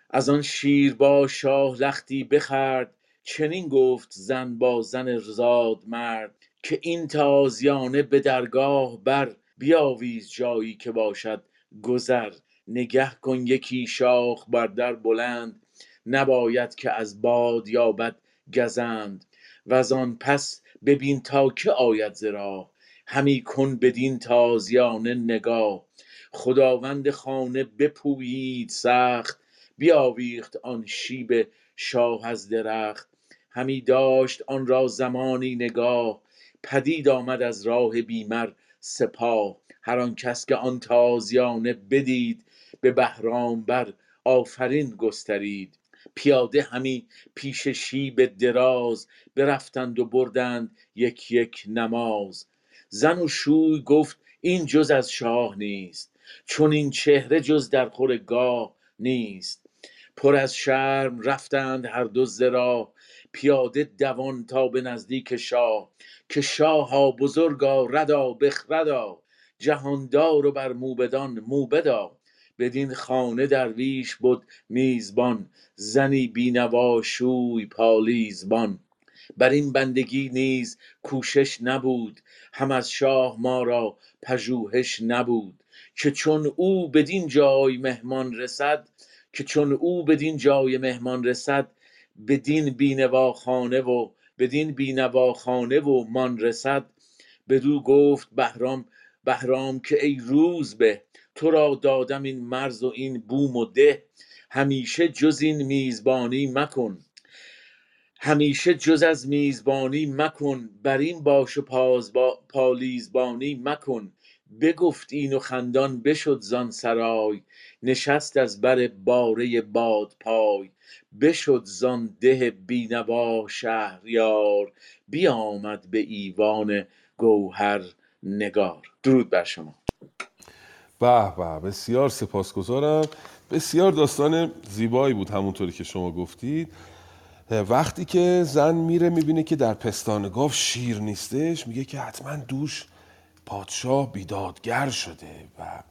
از آن شیر با شاه لختی بخورد، چنین گفت زن با زن زاد مرد. که این تازیانه به درگاه بر، بیاویز جایی که باشد گذر. نگه کن یکی شاخ بر در بلند، نباید که از باد یابد گزند. و از آن پس ببین تا که آید ز راه، همی کن بدین تازیانه نگاه. خداوند خانه بپویید سخت، بیاویخت آن شیب شاه از درخت. همی داشت آن را زمانی نگاه، پدید آمد از راه بیمر سپاه. هر آن کس که آن تازیانه بدید، به بهرام بر آفرین گسترید. پیاده همی پیش شیب دراز، برفتند و بردند یک یک نماز. زن و شوی گفت این جز از شاه نیست، چون این چهره جز در خور گاه نیست. پر از شرم رفتند هر دو ز راه، پیاده دوان تا به نزدیک شاه. که شاها بزرگا ردا بخردا، جهاندار و بر موبدان موبدا. بدین خانه درویش بود میزبان، زنی بینوا شوی پالیزبان. بر این بندگی نیز کوشش نبود، هم از شاه ما را پژوهش نبود. که چون او بدین جای مهمان رسد، بدین بینواخانه و مان رسد. بدو گفت بهرام که ای روز به، تو را دادم این مرز و این بوم و ده. همیشه جز از میزبانی مکن، بر این باش و پالیزبانی مکن. بگفت این و خندان بشد زان سرای، نشست از بر باره باد پای. بشد زان ده بینوا شهریار، بیامد به ایوان گوهر نگار. درود بر شما. به به، بسیار سپاسگزارم. بسیار داستان زیبایی بود همونطوری که شما گفتید. وقتی که زن میره میبینه که در پستان گاو شیر نیستش، میگه که حتما دوش پادشاه بیدادگر شده و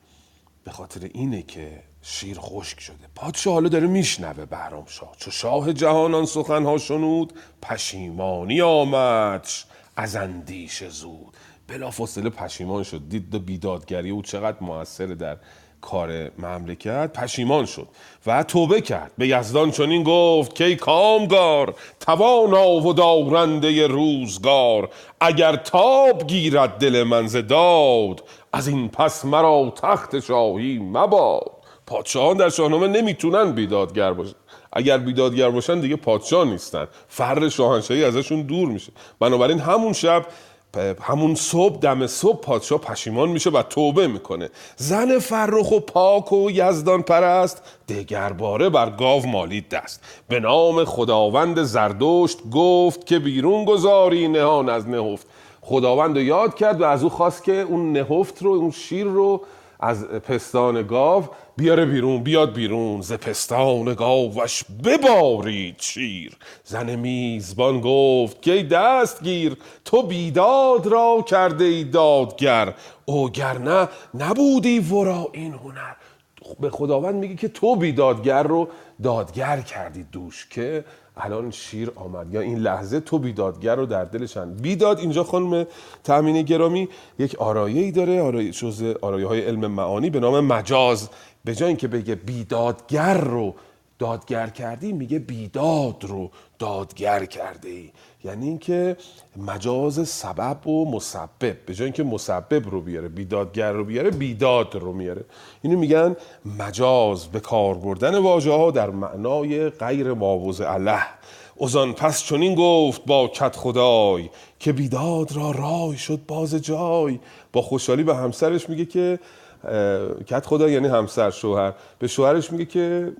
به خاطر اینه که شیر خشک شده. پادشاه حالا داره میشنوه بهرام شاه. چو شاه جهانان سخنها شنود، پشیمانی آمدش از اندیشه زود. بلافاصله پشیمان شد، دید بیدادگری او چقدر مؤثر در کار مملکت، پشیمان شد و توبه کرد. به یزدان چنین گفت که کامگار، توانا و دارنده روزگار. اگر تاب گیرد دل من ز داد، از این پس مرا تخت شاهی مباد. پادشاهان در شاهنامه نمیتونن بیدادگر باشن، اگر بیدادگر باشن دیگه پادشاه نیستن، فر شاهنشاهی ازشون دور میشه. بنابراین همون شب، همون صبح، دم صبح پادشاه پشیمان میشه و توبه میکنه. زن فرخ و پاک و یزدان پرست، دگرباره بر گاو مالید دست. به نام خداوند زردوشت گفت، که بیرون گذاری نهان از نهفت. خداوند رو یاد کرد و از او خواست که اون نهفت رو، اون شیر رو از پستان گاو بیاره بیرون. بیاد بیرون ز پستان گاوش ببارید شیر. زن میزبان گفت که دستگیر، تو بیداد را کرده ای دادگر. او گرنه نبودی ورا این هنر. به خداوند میگه که تو بیدادگر رو دادگر کردی دوش، که الان شیر آمد، یا این لحظه تو بیدادگر رو در دلشن. بیداد اینجا خانم تامین گرامی یک آرایه‌ای داره، جزء آرایه‌های علم معانی به نام مجاز. به جای اینکه بگه بیدادگر رو دادگر کردی، میگه بیداد رو دادگر کرده ای. یعنی اینکه مجاز سبب و مسبب، به جای اینکه مسبب رو بیاره، بیدادگر رو بیاره، بیداد رو میاره. اینو میگن مجاز، به کار بردن واژه ها در معنای غیر ماوضع الله. از آن پس چنین گفت با کت خدای، که بیداد را رای شد باز جای. با خوشحالی به همسرش میگه که کت خدا، یعنی همسر، شوهر، به شوهرش میگه که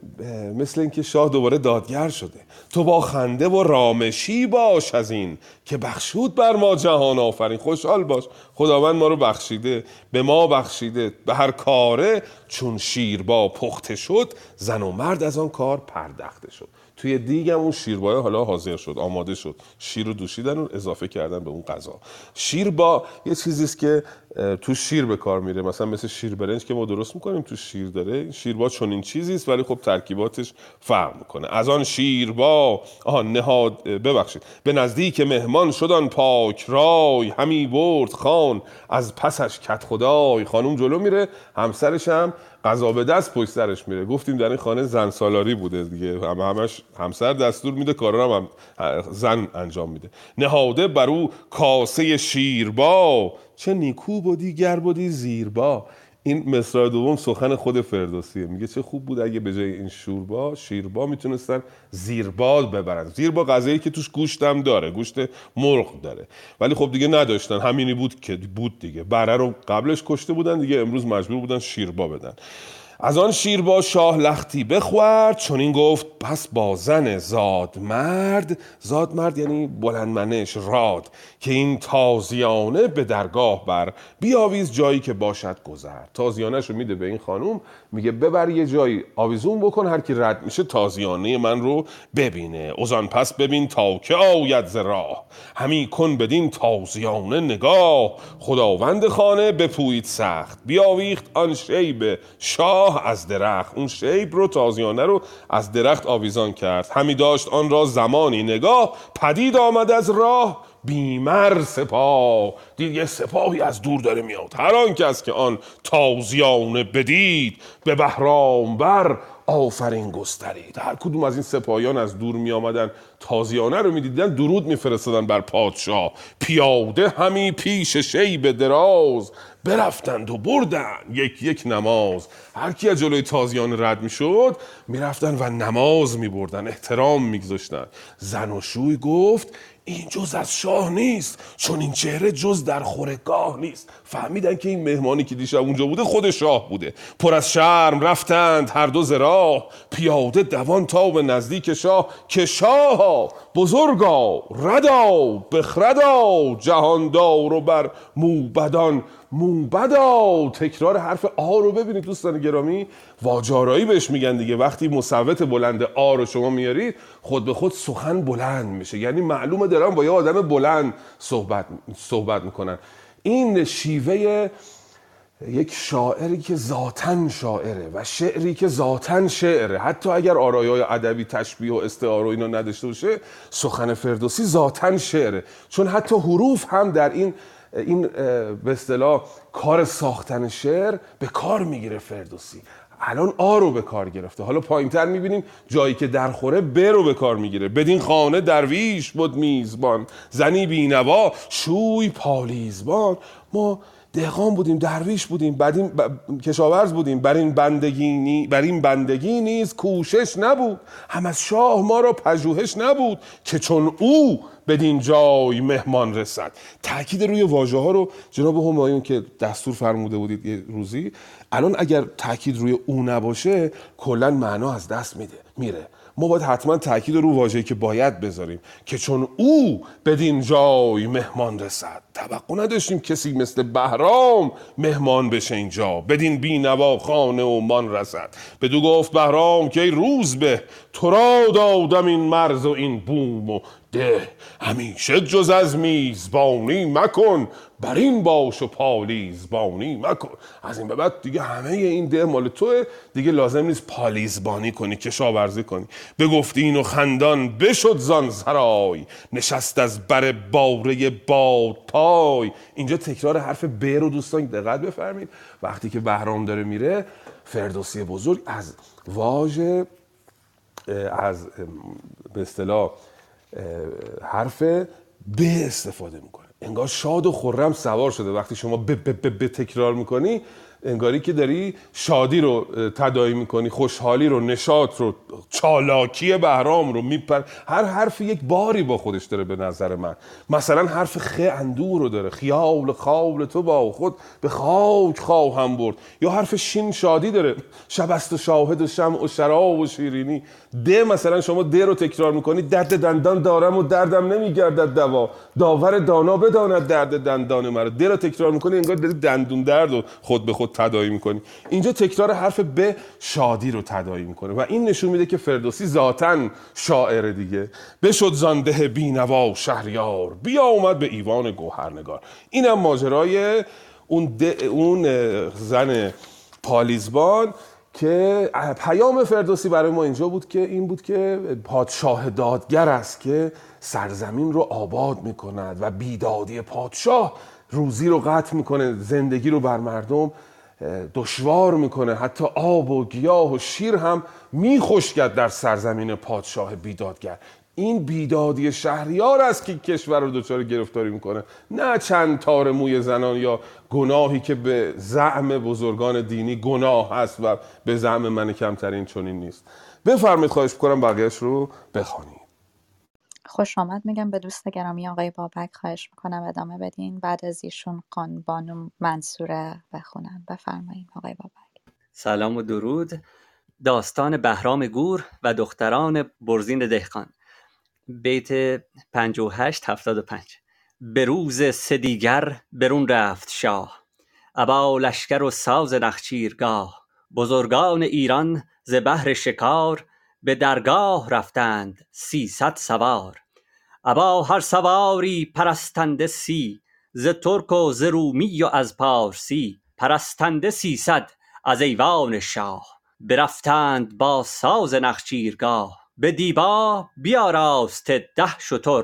مثل اینکه شاه دوباره دادگر شده. تو با خنده و رامشی باش از این، که بخشود بر ما جهان آفرین. خوشحال باش، خداوند ما رو بخشیده، به ما بخشیده. به هر کاره چون شیربا پخته شد، زن و مرد از آن کار پرداخته شد. توی دیگم اون شیربای حالا حاضر شد، آماده شد. شیر رو دوشیدن و اضافه کردن به اون غذا. شیربا یه چیزیست که تو شیر به کار میره، مثلا مثل شیر برنج که ما درست میکنیم تو شیر داره. شیربا چنین چیزیست، ولی خب ترکیباتش فرق میکنه. از آن شیربا نهاد، ببخشید، به نزدیک مهمان شدن پاک رای، همی برد خان از پسش کت خدای. خانوم جلو میره، همسرش هم قضا به دست پشت سرش میره. گفتیم در این خانه زن سالاری بوده دیگه، همش همسر دستور میده، کارا هم زن انجام میده. نهاده بر او کاسه شیربا، چه نیکو بودی گر بودی زیربا. این مصرع دوم سخن خود فردوسیه، میگه چه خوب بود اگه به جای این شوربا، شیربا میتونستن زیربا ببرن. زیربا غذایی که توش گوشت هم داره، گوشت مرغ داره، ولی خب دیگه نداشتن، همینی بود که بود دیگه. بره رو قبلش کشته بودن دیگه، امروز مجبور بودن شیربا بدن. از آن شیربا شاه لختی بخورد، چون این گفت پس با زن زادمرد. زادمرد یعنی بلندمنش، راد، که این تازیانه به درگاه بر، بیاویز جایی که باشد گذر. تازیانش رو میده به این خانوم، میگه ببر یه جایی آویزون بکن، هر کی رد میشه تازیانه من رو ببینه. از آن پس ببین تا که آید ز راه، همی کن بدین تازیانه نگاه. خداوند خانه بپویید سخت، بیاویخت آن شیب شاه از درخت. اون شیب رو، تازیانه رو، از درخت آویزان کرد. همی داشت آن را زمانی نگاه، پدید آمد از راه بیمر سپاه. دید یه سپاهی از دور داره میاد. هر آن کس که آن تازیانه بدید، به بهرام بر آفرین گسترید. هر کدوم از این سپاهیان از دور می آمدن، تازیانه رو می دیدن، درود می فرستادن بر پادشاه. پیاده همی پیش شیب دراز، برفتند و بردن یک یک نماز. هر کی از جلوی تازیانه رد می شد، می رفتن و نماز می بردن، احترام می گذاشتن. زناشوی گفت این جز از شاه نیست، چون این چهره جز در خورگاه نیست. فهمیدن که این مهمانی که دیشب اونجا بوده خود شاه بوده. پر از شرم رفتند هر دو ز راه، پیاده دوان تا به نزدیک شاه. که شاها بزرگا ردا، بخردا جهاندار و بر موبدان. موبدا، تکرار حرف آ رو ببینید دوستان گرامی، واجارایی بهش میگن دیگه. وقتی مصوت بلند آ رو شما میارید، خود به خود سخن بلند میشه، یعنی معلومه دارن با یه آدم بلند صحبت میکنن. این شیوه یک شاعری که ذاتن شاعره و شعری که ذاتن شعره، حتی اگر آرایه‌های ادبی تشبیه و استعاره و اینا نداشته باشه، سخن فردوسی ذاتن شعره، چون حتی حروف هم در این به اصطلاح کار ساختن شعر به کار میگیره فردوسی. الان آ رو به کار گرفته، حالا پایین‌تر می‌بینیم جایی که در خوره ب رو به کار میگیره. بدین خانه درویش بود میزبان، زنی بینوا شوی پالیزبان. ما دهقان بودیم، درویش بودیم، کشاورز بودیم، بر این بندگی نیز کوشش نبود. هم از شاه ما را پژوهش نبود که چون او بدین جای مهمان رسد. تاکید روی واژه ها رو جناب همایون که دستور فرموده بودید یه روزی، الان اگر تاکید روی او نباشه کلا معنا از دست میره. ما باید حتما تاکید رو واژه‌ای که باید بذاریم که چون او بدین جای مهمان رسد. توقع نداشتیم کسی مثل بهرام مهمان بشه اینجا، بدین بینوا خانه و مان رسد. بدو گفت بهرام که ای روز به، تو را دادم این مرز و این بوم و ده. همیشه جز از میزبانی مکن، بر این باش و پالیزبانی مکن. از این به بعد دیگه همه این ده مال توه، دیگه لازم نیست پالیزبانی کنی، کشاورزی کنی. بگفت این و خندان بشد زان سرای، نشست از بر باره باد پای. اینجا تکرار حرف ب رو دوستان دقت بفرمید. وقتی که بهرام داره میره، فردوسی بزرگ از واژه، از به اصطلاح حرف ب استفاده میکنه. انگار شاد و خرم سوار شده. وقتی شما به تکرار میکنی، انگاری که داری شادی رو تداعی میکنی، خوشحالی رو، نشاط رو، چالاکی بهرام رو میپر. هر حرف یک باری با خودش داره به نظر من. مثلا حرف خ اندو رو داره، خیال خال تو با خود به خاک خواهم برد. یا حرف شین شادی داره، شبست و شاهد و شمع و شراب و شیرینی. ده مثلا شما ده رو تکرار میکنی، درد دندان دارم و دردم نمیگردد دوا، داور دانا بداند درد دندان مرا. ده رو تکرار میکنی، انگار داری دندون درد رو خود به خود تداعی میکنی. اینجا تکرار حرف به شادی رو تداعی میکنه و این نشون میده که فردوسی ذاتن شاعر دیگه. بشد زانده بینوا و شهریار، بیا اومد به ایوان گوهرنگار. اینم ماجرای اون زن پالیزبان که پیام فردوسی برای ما اینجا بود که این بود که پادشاه دادگر است که سرزمین رو آباد میکند و بیدادی پادشاه روزی رو قطع میکنه، زندگی رو بر مردم دشوار میکنه. حتی آب و گیاه و شیر هم میخشکد در سرزمین پادشاه بیدادگر. این بیدادی شهریار است که کشور رو دچار گرفتاری میکنه، نه چند تار موی زنان یا گناهی که به زعم بزرگان دینی گناه هست و به زعم من کمترین چنین نیست. بفرمایید، خواهش میکنم بقیهش رو بخونید. خوش آمد میگم به دوست گرامی آقای بابک. خواهش میکنم ادامه بدین. بعد از ایشون بانو منصوره بخونن. بفرمایید آقای بابک. سلام و درود. داستان بهرام گور و دختران برزین دهقان. بیت 58-75. به روز سه دیگر برون رفت شاه، ابا لشکر و ساز نخچیرگاه. بزرگان ایران ز بهر شکار، به درگاه رفتند 300 سوار. ابا هر سواری پرستنده 30، ز ترک و ز رومی و از پارسی. پرستنده 300 از ایوان شاه، برفتند با ساز نخچیرگاه. به دیبا بیاراسته 10 شتر،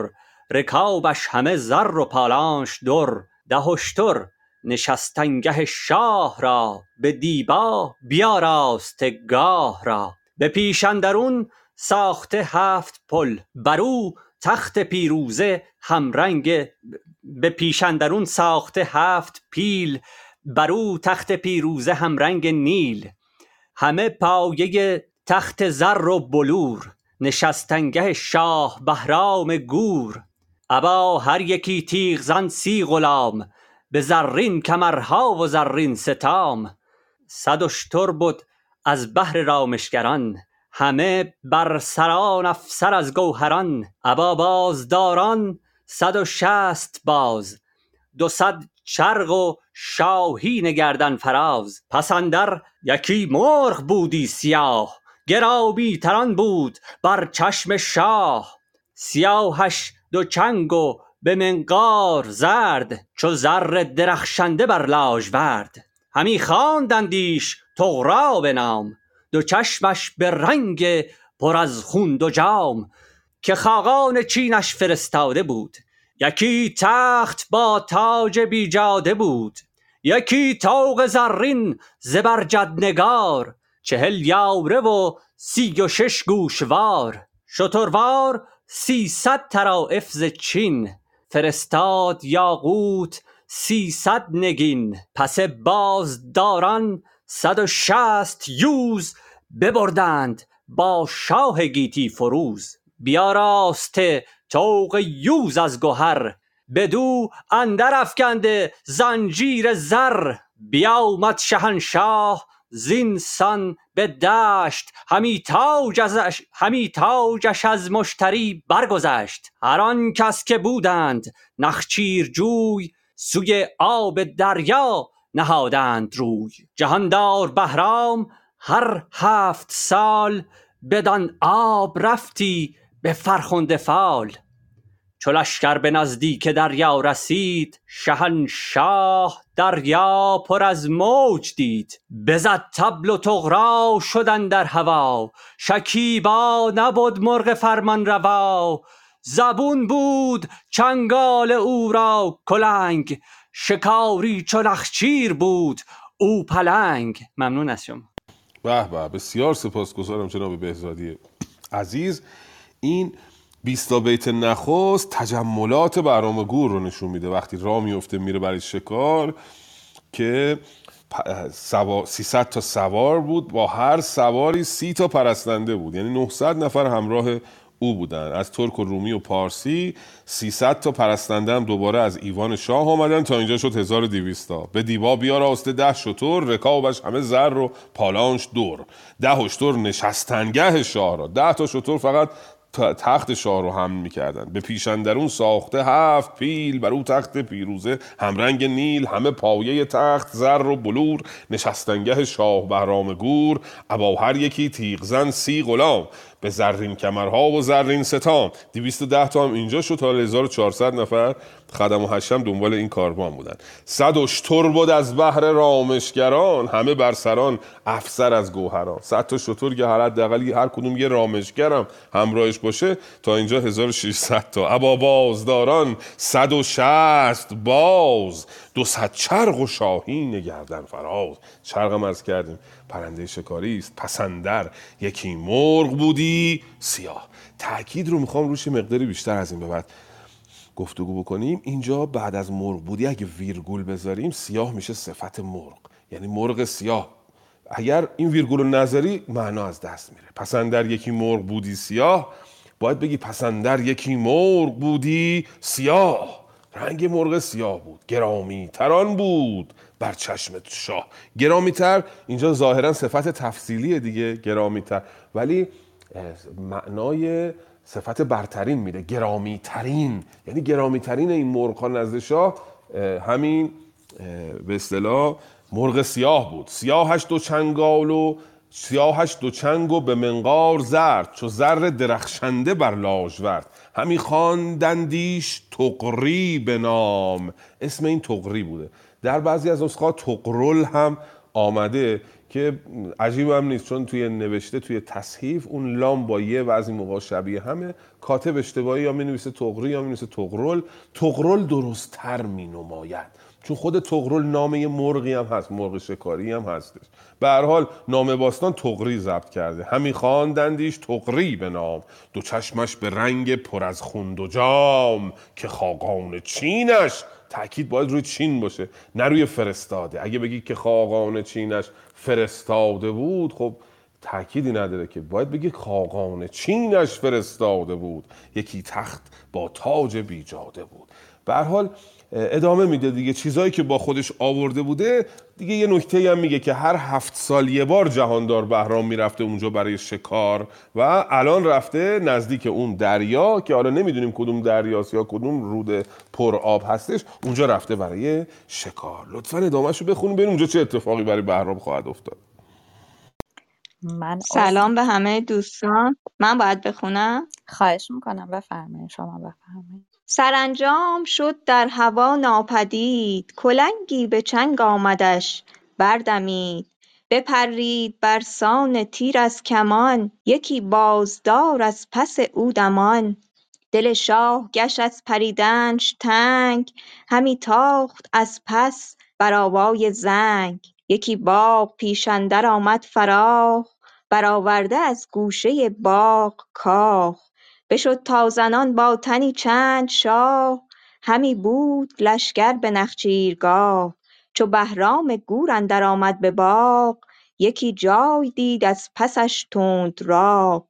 رکابش همه زر و پالانش در. 10 اشتر نشستنگه شاه را، به دیبا بیاراسته گاه را. به پیش اندرون ساخته 7 پل، برو تخت پیروزه همرنگ. به پیش اندرون ساخته 7 پیل، برو تخت پیروزه همرنگ نیل. همه پایه تخت زر و بلور، نشستنگه شاه بهرام گور. ابا هر یکی تیغ زن 30 غلام، به زرین کمرها و زرین ستام. 100 اشتر بود از بهر رامشگران، همه بر سران افسر از گوهران. ابا بازداران 160 باز، 200 چرغ و شاهین گردن فراز. پسندر یکی مرغ بودی سیاه، گرابی تران بود بر چشم شاه. سیاهش 2 چنگ و به منقار زرد، چو زر درخشنده بر لاژورد. همی خواندندیش تغری به نام، 2 چشمش به رنگ پر از خون 2 جام. که خاقان چینش فرستاده بود، یکی تخت با تاج بیجاده بود. یکی طوق زرین زبرجد نگار، 40 یاره و 36 گوشوار. شتروار 300 طرایف ز چین، فرستاد یاقوت 300 نگین، پس بازداران 160 یوز ببردند با شاه گیتی فروز. بیاراسته طوق یوز از گوهر، بدو اندر افکنده زنجیر زر. بیامد شهنشاه زینسان به دشت، همی تاجش از مشتری برگذشت. هر آن کس که بودند نخچیر جوی، سوی آب دریا نهادند روی. جهاندار بهرام هر 7 سال، بدان آب رفتی به فرخنده فال. چو لشکر به نزدیک دریا رسید، شهنشاه دریا پر از موج دید. بزد طبل و طغرا شدن در هوا، شکیبا نبود مرغ فرمان روا. زبون بود چنگال او را کلنگ، شکاری چو نخچیر بود او پلنگ. ممنون از شما. به به، بسیار سپاسگزارم جناب بهزادی عزیز. این 20 بیت نخست تجملات بهرام گور رو نشون میده، وقتی راه میفته میره برای شکار که 300 تا سوار بود، با هر سواری 30 تا پرستنده بود، یعنی 900 نفر همراه او بودن. از ترک و رومی و پارسی 300 تا پرستنده هم دوباره از ایوان شاه آمدن، تا اینجا شد 1200. به دیبا بیاراسته 10 شتر، رکابش همه زر و پالانش دور. 10 شتر نشستنگه شاه را، 10 تا شتر فقط تخت شاه رو حمل می‌کردند. به پیشندرون ساخته 7 پیل، بر او تخت پیروزه همرنگ نیل. همه پایه تخت زر و بلور، نشستنگه شاه بهرام گور. ابا هر یکی تیغ زن 30 غلام، به زرین کمرها و زرین ستام. 210 تا هم اینجا شد، تا 1400 نفر خدم و حشم دنبال این کاروان بودن. 100 اشتر بود از بحر رامشگران، همه بر سران افسر از گوهران. 100 تا شتر که هر کدوم یه رامشگرم همراهش باشه، تا اینجا 1600 تا. ابا بازداران 160 باز، 200 چرغ و شاهین گردن فراز. چرغ هم عرض کردیم پرنده شکاری است. پسندر یکی مرغ بودی سیاه. تأکید رو میخوام روش مقداری بیشتر از این به بعد گفتگو بکنیم. اینجا بعد از مرغ بودی اگه ویرگول بذاریم، سیاه میشه صفت مرغ، یعنی مرغ سیاه. اگر این ویرگول نذاری معنا از دست میره. پسندر یکی مرغ بودی سیاه، باید بگی پسندر یکی مرغ بودی سیاه. رنگ مرغ سیاه بود، گرامی تران بود بر چشم شاه. گرامی تر اینجا ظاهرا صفت تفصیلیه دیگه، گرامی تر، ولی معنای صفت برترین میده. گرامی ترین یعنی گرامی ترین این مرغ ها نزد شاه همین به اصطلاح مرغ سیاه بود. سیاهش دو چنگ و به منقار زرد، چو زر درخشنده بر لاجورد. همی خواندندیش تقری به نام، اسم این تقری بوده. در بعضی از نسخه‌ها تغرول هم آمده که عجیب هم نیست، چون توی نوشته توی تصحیف اون لام با یه بعضی موقع شبیه همه. کاتب اشتباهی یا می‌نویسه تغری یا می‌نویسه تغرول. تغرول درست‌تر می‌نماید، چون خود تغرل نامه مرغی هم هست، مرغ شکاری هم هستش. به هر حال نامه باستان تغری ضبط کرده. همی خواندندیش تغری به نام، دو چشمش به رنگ پر از خوند و جام. که خاقان چینش، تأکید باید روی چین باشه نه روی فرستاده. اگه بگی که خاقان چینش فرستاده بود، خب تأکیدی نداره، که باید بگی خاقان چینش فرستاده بود. یکی تخت با تاج بیجاده بود. به هر حال ادامه میده دیگه، چیزایی که با خودش آورده بوده دیگه. یه نکته هم میگه که هر 7 سال یه بار جهاندار بهرام میرفته اونجا برای شکار، و الان رفته نزدیک اون دریا که حالا نمیدونیم کدوم دریاست یا کدوم رود پر آب هستش. اونجا رفته برای شکار. لطفاً ادامهشو بخونیم بریم اونجا چه اتفاقی برای بهرام خواهد افتاد. سلام به همه دوستان. من باید بخونم؟ خواهش میکنم بفرمایید. شما بفرمایید. سرانجام شد در هوا ناپدید، کلنگی به چنگ آمدش بردمید. بپرید برسان تیر از کمان، یکی بازدار از پس او دمان. دل شاه گشت از پریدنش تنگ، همی تاخت از پس بر آوای زنگ. یکی باغ پیشندر آمد فراخ، برآورده از گوشه باغ کاخ. بشد تا زنان با تنی چند شاه، همی بود لشکر به نخچیرگاه. چو بهرام گور اندر آمد به باغ، یکی جای دید از پسش تندراق.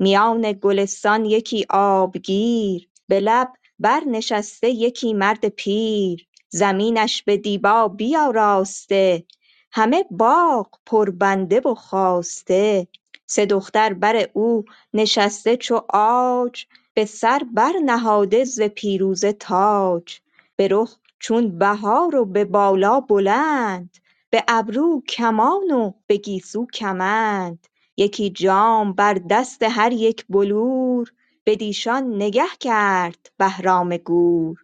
میان گلستان یکی آبگیر، به لب برنشسته یکی مرد پیر. زمینش به دیبا بیاراسته، همه باغ پربنده و خواسته. سه دختر بر او نشسته چو عاج، به سر بر نهاده ز پیروزه تاج. به رخ چون بهار و به بالا بلند، به ابرو کمان و به گیسو کمند. یکی جام بر دست هر یک بلور، بدیشان نگه کرد بهرام گور.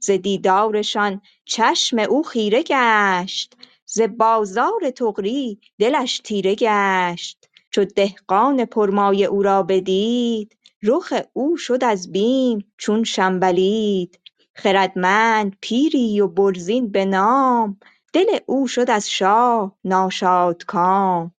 ز دیدارشان چشم او خیره گشت، ز بازار تغری دلش تیره گشت. چو دهقان پرمایه او را بدید، رخ او شد از بیم چون شنبلید. خردمند پیری و برزین به نام، دل او شد از شاه ناشادکام.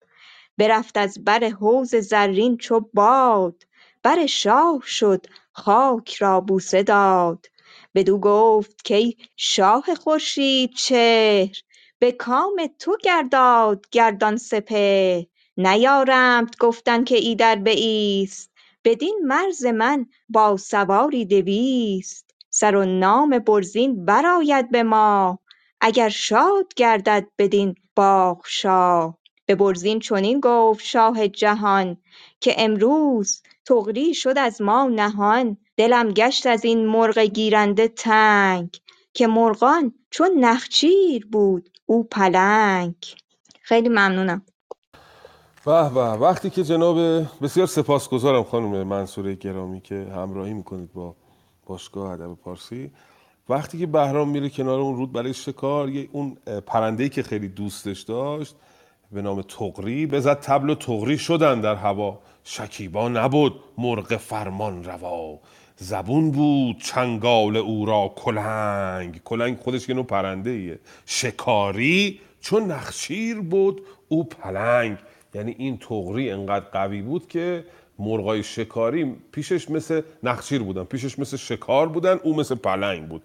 برفت از بر حوض زرین چو باد، بر شاه شد خاک را بوسه داد. بدو گفت کای شاه خورشید چهر، به کام تو گرداد گردان سپهر. نیارمت گفتن که ایدر بایست، بدین مرز من با سواری 200. سر و نام برزین برآید به ما، اگر شاد گردد بدین باغ شاه. به برزین چنین گفت شاه جهان، که امروز تغری شد از ما نهان. دلم گشت از این مرغ گیرنده تنگ، که مرغان چون نخچیر بود او پلنگ. خیلی ممنونم. به به، وقتی که جناب، بسیار سپاسگزارم خانم منصوره گرامی که همراهی میکنید با باشگاه ادب پارسی. وقتی که بهرام میره کنار اون رود برای شکار، اون پرنده‌ای که خیلی دوستش داشت به نام تغری بزد طبل و تغری شدن در هوا. شکیبا نبود مرغ فرمان روا، زبون بود چنگال او را کلنگ. کلنگ خودش یه نوع پرنده ایه شکاری، چون نخچیر بود او پلنگ. یعنی این تغری انقدر قوی بود که مرغای شکاری پیشش مثل نخچیر بودن، پیشش مثل شکار بودن، او مثل پلنگ بود.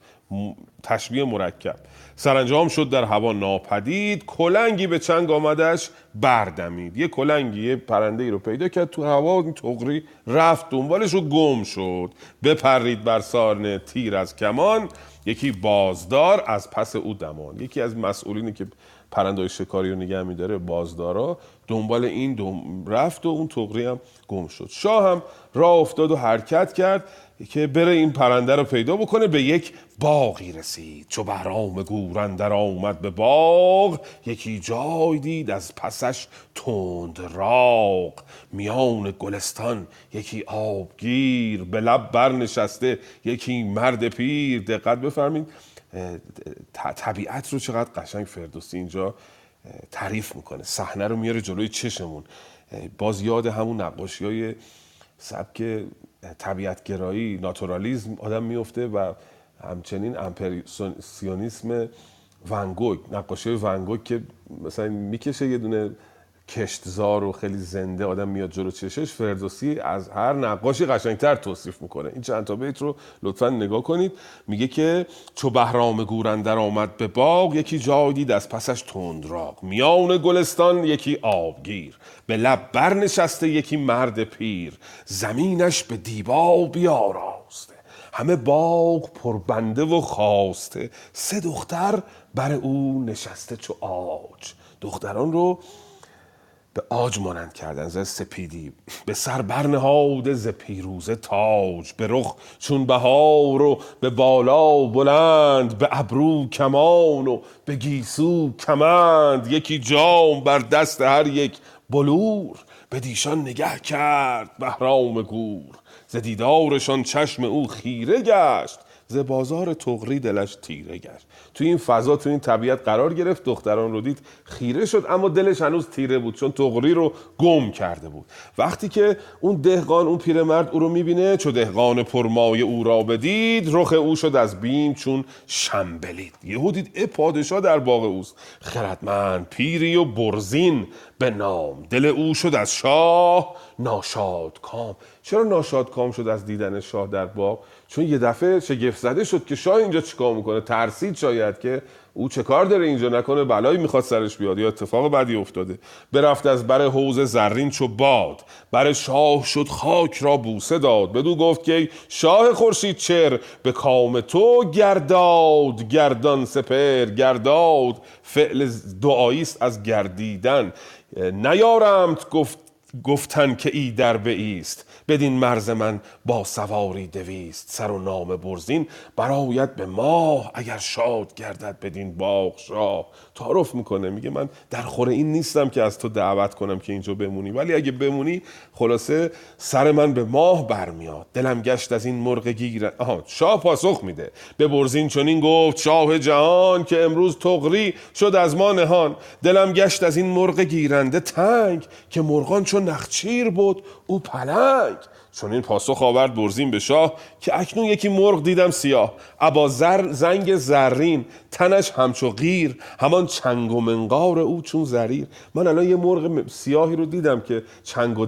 تشبیه مرکب. سرانجام شد در هوا ناپدید، کلنگی به چنگ آمدش بردمید. یه کلنگی یه پرنده ای رو پیدا کرد تو هوا، این تغری رفت دنبالش و گم شد. بپرید بر سارن تیر از کمان، یکی بازدار از پس او دمان. یکی از مسئولینی که پرنده‌های شکاری رو نگه می‌داره، بازدارا، دنبال این رفت و اون تغری هم گم شد. شاه هم راه افتاد و حرکت کرد که بره این پرنده رو پیدا بکنه. به یک باغی رسید، چو بهرام گور اندر آمد به باغ، یکی جای دید از پسش تندراق. میان گلستان یکی آبگیر، به لب برنشسته یکی مرد پیر. دقت بفرمید طبیعت رو چقدر قشنگ فردوسی اینجا تعریف میکنه. صحنه رو میاره جلوی چشمون. باز یاد همون نقاشی‌های سبک طبیعتگرایی، ناتورالیسم آدم میفته و همچنین امپرسیونیسم ونگوگ. نقاشی ونگوگ که مثلا میکشه یه دونه کشتزار و خیلی زنده آدم میاد جلو چشش. فردوسی از هر نقاشی قشنگتر توصیف میکنه. این چند تا بیت رو لطفاً نگاه کنید. میگه که چو بهرام گور اندر آمد به باغ، یکی جای دید از پسش تندراق. میان گلستان یکی آبگیر، به لب برنشسته یکی مرد پیر. زمینش به دیبا بیاراسته، همه باغ پربنده و خواسته. سه دختر بر او نشسته چو عاج، دختران رو به آج مانند کردن ز سپیدی. به سر برنهاده ز پیروزه تاج، به رخ چون بهار و به بالا بلند. به ابرو کمان و به گیسو کمند، یکی جام بر دست هر یک بلور. به دیشان نگه کرد بهرام گور، ز دیدارشان چشم او خیره گشت. ز بازار تغری دلش تیره گشت. توی این فضا، توی این طبیعت قرار گرفت، دختران رو دید خیره شد، اما دلش هنوز تیره بود چون تغری رو گم کرده بود. وقتی که اون دهقان، اون پیرمرد او رو میبینه، چو دهقان پرمایه او را بدید، رخ او شد از بیم چون شنبلید. یهو دید پادشاه در باغ اوست. خردمند پیری و برزین به نام. دل او شد از شاه ناشادکام. چرا ناشادکام شد از دیدن شاه در باغ؟ چون یه دفعه شگفت زده شد که شاه اینجا چیکار میکنه. ترسید شاید که او چه کار داره اینجا، نکنه بلایی میخواد سرش بیاد یا اتفاق بدی افتاده. برفت از بر حوض زرین چو باد، بر شاه شد خاک را بوسه داد. بدو گفت که شاه خورشید چر، به کام تو گرداد گردان سپر. گرداد فعل دعایی است از گردیدن. نیارمت گفتن که ای در به ایست، بدین مرز من با سواری 200. سر و نام برزین براید به ماه، اگر شاد گردد بدین باغ شاه. تعارف میکنه، میگه من در خور این نیستم که از تو دعوت کنم که اینجا بمونی، ولی اگه بمونی خلاصه سر من به ماه برمیاد. دلم گشت از این مرغ گیرن. شاه پاسخ میده به برزین چنین گفت: شاه جهان که امروز تغری شد از ما نهان. دلم گشت از این مرغ گیرنده تنگ، که مرغان چون نخچیر بود او پلنگ. چون این پاسخ آورد برزین به شاه که اکنون یکی مرغ دیدم سیاه، ابا زنگ زرین تنش همچو غیر، همان چنگ و منقار او چون زریر. من الان یه مرغ سیاهی رو دیدم که چنگ و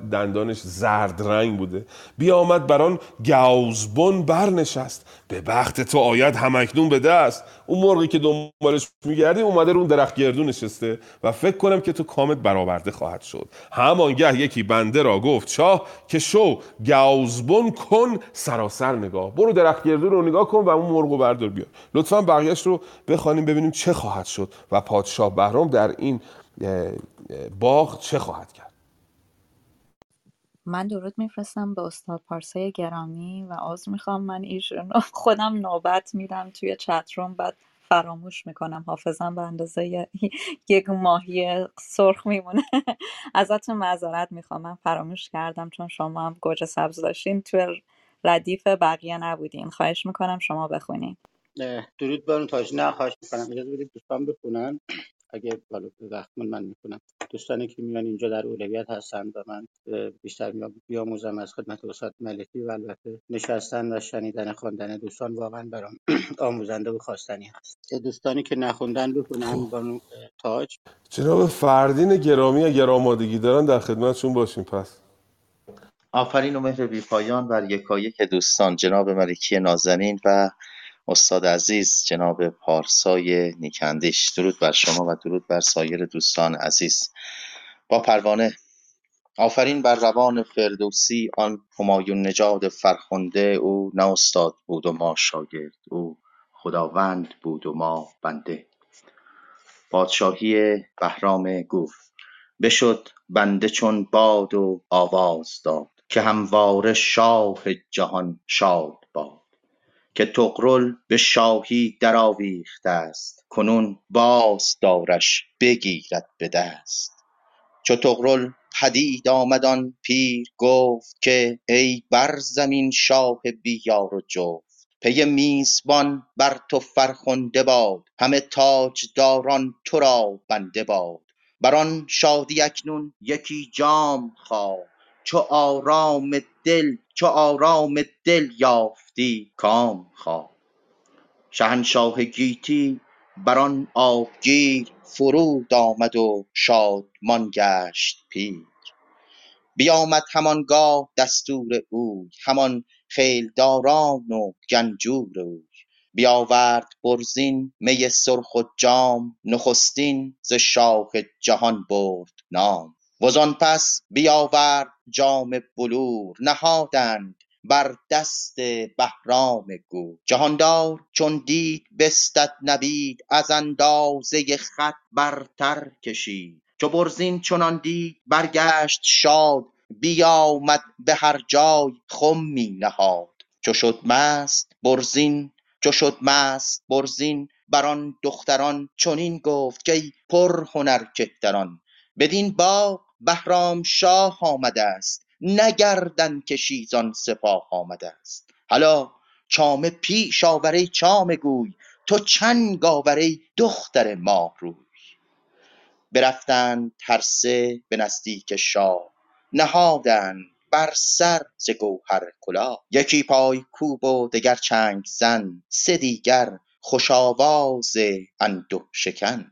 دندانش زرد رنگ بوده. بیامد بران گاوزبن برنشست، به بخت تو آید همکنون به دست. اون مرغی که دنبالش میگردی اومده رو درخت گردون نشسته و فکر کنم که تو کامت برآورده خواهد شد. همانگه یکی بنده را گفت شاه که شو گاوزبن کن سراسر نگاه. برو درخت گردون رو نگاه کن و اون مرغ رو بردار بیار. لطفاً بقیه‌اش رو بخوانیم ببینیم چه خواهد شد و پادشاه بهرام در این باغ چه خواهد کرد. من درود میفرستم به استاد پارسای گرامی و عذر میخوام، من ایشون خودم نوبت میدم توی چت روم، بعد فراموش میکنم، حافظم به اندازه یک ماهی سرخ میمونه. ازتون معذرت میخوام، من فراموش کردم چون شما هم گوجه سبز داشتین، توی ردیف بقیه نبودین. خواهش میکنم شما بخونین. درود برون تاج. نه خواهش میکنم، اجازه بدید دوستان بخونن. اگه بالا وقتمون من میخونم. دوستانی که میان اینجا در اولویت هستند و من بیشتر بیاموزم از خدمت استاد ملکی و البته نشستن و شنیدن خواندن دوستان واقعا برام آموزنده و خواستنی هست. دوستانی که نخوندن بخونن. بانو تاج. جناب فردین گرامی اگر آمادگی دارن در خدمتشون باشیم. پس آفرین و مهر بی پایان بر یکایک دوستان جناب ملکی نازنین و استاد عزیز جناب پارسای نیکندیش. درود بر شما و درود بر سایر دوستان عزیز. با پروانه. آفرین بر روان فردوسی، آن همایون نژاد فرخنده. او نه استاد بود و ما شاگرد، او خداوند بود و ما بنده. پادشاهی بهرام گور. بشد بنده چون باد و آواز داد، که همواره شاه جهان شاد باد. که تغرل به شاهی در آویخته است، کنون باز دارش بگیرد به دست. چو تغرل پدید آمد آن پیر گفت، که ای بر زمین شاه بی یار و جفت. پی میزبان بر تو فرخنده باد، همه تاجداران تو را بنده باد. بر آن شادی اکنون یکی جام خواه، چو آرام دل یافتی کام خواه. شهنشاه گیتی بر آن آبگیر، فرود آمد و شادمان گشت پیر. بیامد همانگاه دستور اوی، همان خیلداران و گنجور اوی. بیاورد برزین می سرخ و جام، نخستین ز شاه جهان برد نام. وزان پس بیاورد جام بلور، نهادند بر دست بهرام گور. جهاندار چون دید بستد نبید، از اندازه خط برتر کشید. چو برزین چنان دید برگشت شاد، بیامد به هر جای خمی نهاد. چو شد مست برزین بر آن دختران چنین گفت، که ای پر هنر کهتران. بدین باغ بهرام شاه آمده است، نگردن کشی زان سپاه آمده است. هلا چامه پیش آور ای چامه گوی، تو چنگ آور ای دختر ماه روی. برفتند هر سه به نزدیک شاه، نهادند بر سر ز گوهر کلاه. یکی پای کوب و دگر چنگ زن، سه دیگر خوش آواز اندوه شکن.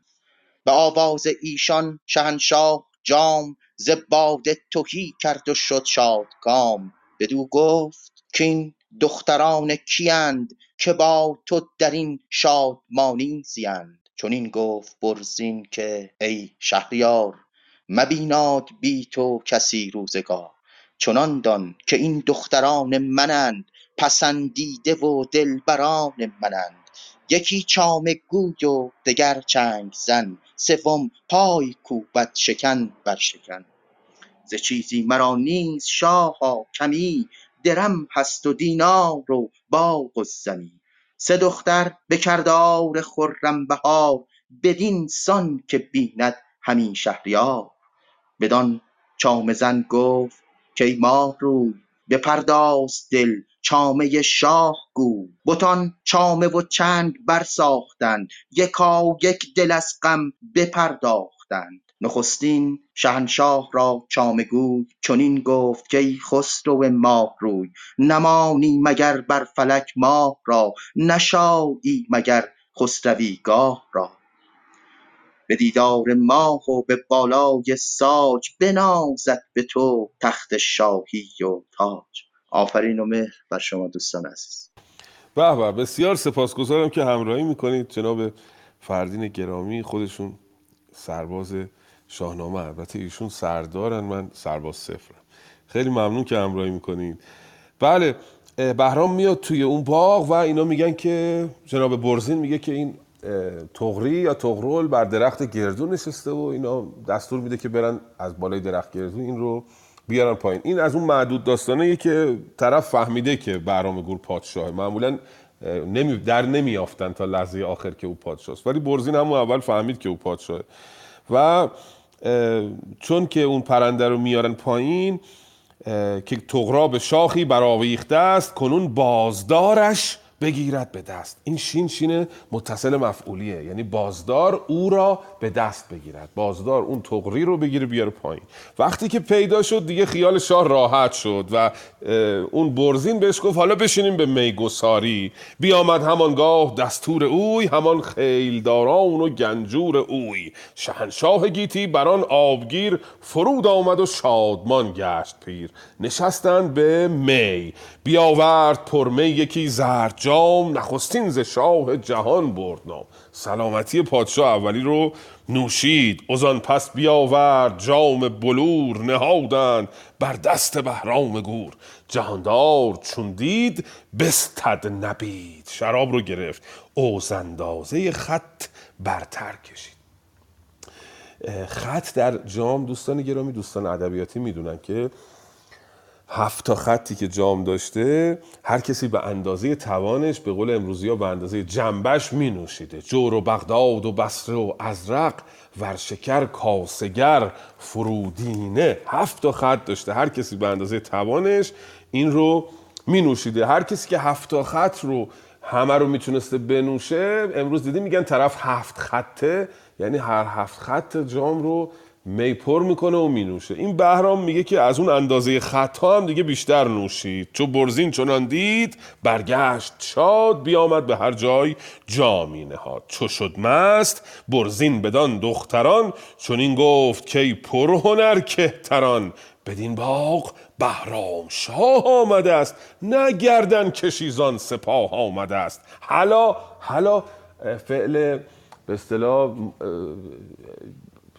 به آواز ایشان شهنشاه جام ز باده تهی کرد و شد شادکام. بدو گفت که این دختران کیند که با تو در این شادمانی زیند. چون این گفت برزین که ای شهریار مبیناد بی تو کسی روزگار. چنان دان که این دختران منند پسندیده و دلبران منند. یکی چامه گوی و دگر چنگ زن سوم پای کوبت شکن بر شکن. ز چیزی مرا نیز شاها کمی درم هست و دینار و باغ و زمین. سه دختر به کردار خرم بهار بدین سان که بیند همین شهریار. بدان چامه زن گفت که ای ماه روی بپرداز دل چامه شاه گو. بتان چامه و چنگ برساختند یکا یک دل از غم بپرداختند. نخستین شهنشاه را چامه گوی چنین گفت که ای خسرو ماه روی نمانی مگر بر فلک ماه را نشایی مگر خسروی گاه را. به دیدار ماه و به بالای ساج بنازد به تو تخت شاهی و تاج. آفرین و مهر بر شما دوستان عزیز. به به، بسیار سپاسگزارم که همراهی میکنید. جناب فردین گرامی خودشون سرباز شاهنامه، البته ایشون سردارن، من سرباز صفرم. خیلی ممنون که همراهی میکنید. بله، بهرام میاد توی اون باغ و اینا میگن که جناب برزین میگه که این تغری یا تغرول بر درخت گردون نشسته و اینا دستور میده که برن از بالای درخت گردون این رو بیارن پایین. این از اون معدود داستانه که طرف فهمیده که بهرام گور پادشاهه. معمولا نمیافتن تا لحظه آخر که او پادشاه است، ولی برزین هم اول فهمید که او پادشاهه. و چون که اون پرنده رو میارن پایین که تغرا به شاخی برآویخته است کنون بازدارش بگیرد به دست. این شین متصل مفعولیه، یعنی بازدار او را به دست بگیرد. بازدار اون تغری رو بگیره بیاره پایین. وقتی که پیدا شد دیگه خیال شاه راحت شد و اون برزین بهش گفت حالا بشینیم به میگساری. بیامد همانگاه دستور اوی همان خیلداران و گنجور اوی. شهنشاه گیتی بران آبگیر فرود آمد و شادمان گشت پیر. نشستند به می، بیاورد پرمی یکی زرد جام. نخستین ز شاه جهان برد نام. سلامتی پادشاه اولی رو نوشید. از آن پس بیاورد جام بلور. نهادند بر دست بهرام گور. جهاندار چون دید بستد نبید. شراب رو گرفت اوز اندازه خط برتر کشید. خط در جام، دوستان گرامی، دوستان ادبیاتی میدونن که 7 خطی که جام داشته هر کسی به اندازه توانش، به قول امروزی ها به اندازه جنبش می نوشیده. جور و بغداد و بصره و ازرق ورشکر کاسگر فرودینه. 7 خط داشته، هر کسی به اندازه توانش این رو می نوشیده. هر کسی که 7 خط رو همه رو میتونسته بنوشه، امروز دیدی میگن طرف 7 خطه، یعنی هر 7 خط جام رو می پر میکنه و می نوشه. این بهرام میگه که از اون اندازه خطا هم دیگه بیشتر نوشید. چون برزین چنان دید برگشت شاد. بیامد به هر جای جامی نهاد. چو شد مست برزین بدان دختران چون این گفت که پر هنر کهتران. بدین باغ بهرام شاه آمده است نه گردن کشیزان سپاه آمده است. حالا فعل به اصطلاح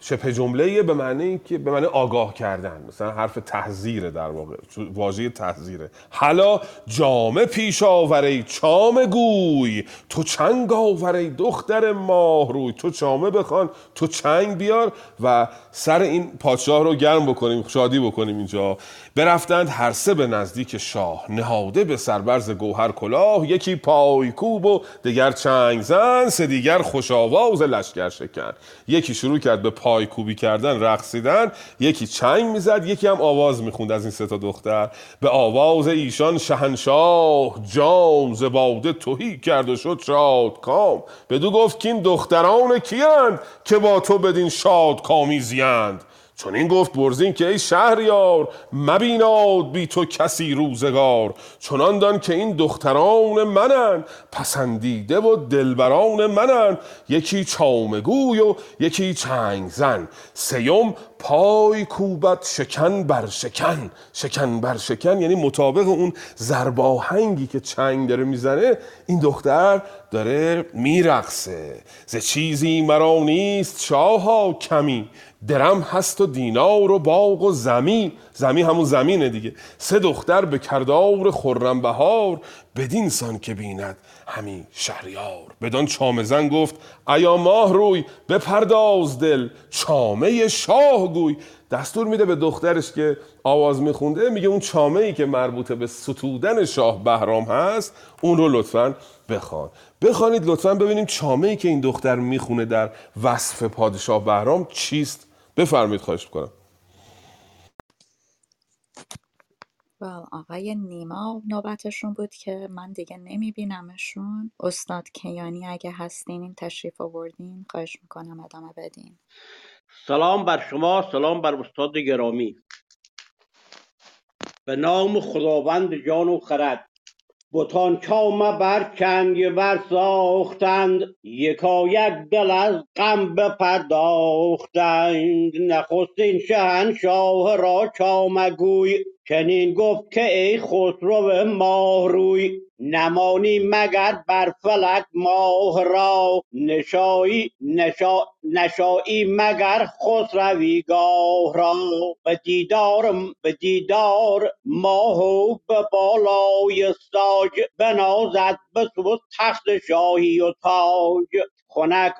شبه جمله به معنی که به معنی آگاه کردن، مثلا حرف تحذیره، در واقع واژه تحذیره. حالا جامه پیش آوری چامه گوی تو چنگ آوری دختر ماه روی. تو چامه بخوان، تو چنگ بیار و سر این پادشاه رو گرم بکنیم، شادی بکنیم. اینجا برفتند هر سه به نزدیک شاه. نهاده به سربرز گوهر کلاه. یکی پای کوب و دیگر چنگ زن. سه دیگر خوش آواز لشکر شکن. یکی شروع کرد به پای کوبی کردن، رقصیدن، یکی چنگ میزد، یکی هم آواز میخوند. از این سه تا دختر به آواز ایشان شهنشاه جام ز باده تهی کرد و شد شادکام. بدو گفت که این دختران کیند که با تو بدین شادکامی زیند. چون این گفت برزین که ای شهریار، مبیناد بی تو کسی روزگار. چنان دان که این دختران منن، پسندیده و دلبران منن. یکی چامگوی و یکی چنگ زن، سیوم پای کوبت شکن بر شکن. شکن بر شکن یعنی مطابق اون زرباهنگی که چنگ داره میزنه این دختر داره میرقصه. ز چیزی مرا نیست شاها کمی، درم هست و دینار و باغ و زمی. زمی همون زمینه دیگه. سه دختر به کردار خرم بهار، بدین سان که بیند همی شهریار. بدان چامزن گفت ایا ماه روی، بپرداز دل چامه شاه گوی. دستور میده به دخترش که آواز میخونده، میگه اون چامه ای که مربوط به ستودن شاه بهرام هست اون رو لطفاً بخوانید. لطفاً ببینیم چامه ای که این دختر میخونه در وصف پادشاه بهرام چیست. بفرمید خواهش میکنم. آقای نیما نوبتشون بود که من دیگه نمیبینمشون. استاد کیانی اگه هستین این تشریف آوردین خواهش میکنم ادامه بدین. سلام بر شما، سلام بر استاد گرامی. به نام خداوند جان و خرد، بتان چامه بر چنگ بر ساختند، یکایک دل از غم بپرداختند. نخستین شهنشاه را چامه گوی، چنین گفت که ای خسرو ماه روی. نمانی مگر بر فلک ماه را، نشایی مگر خسروی گاه را. به دیدار ماه و به بالای ساج، بنازد به سوی تخت شاهی و تاج. خنک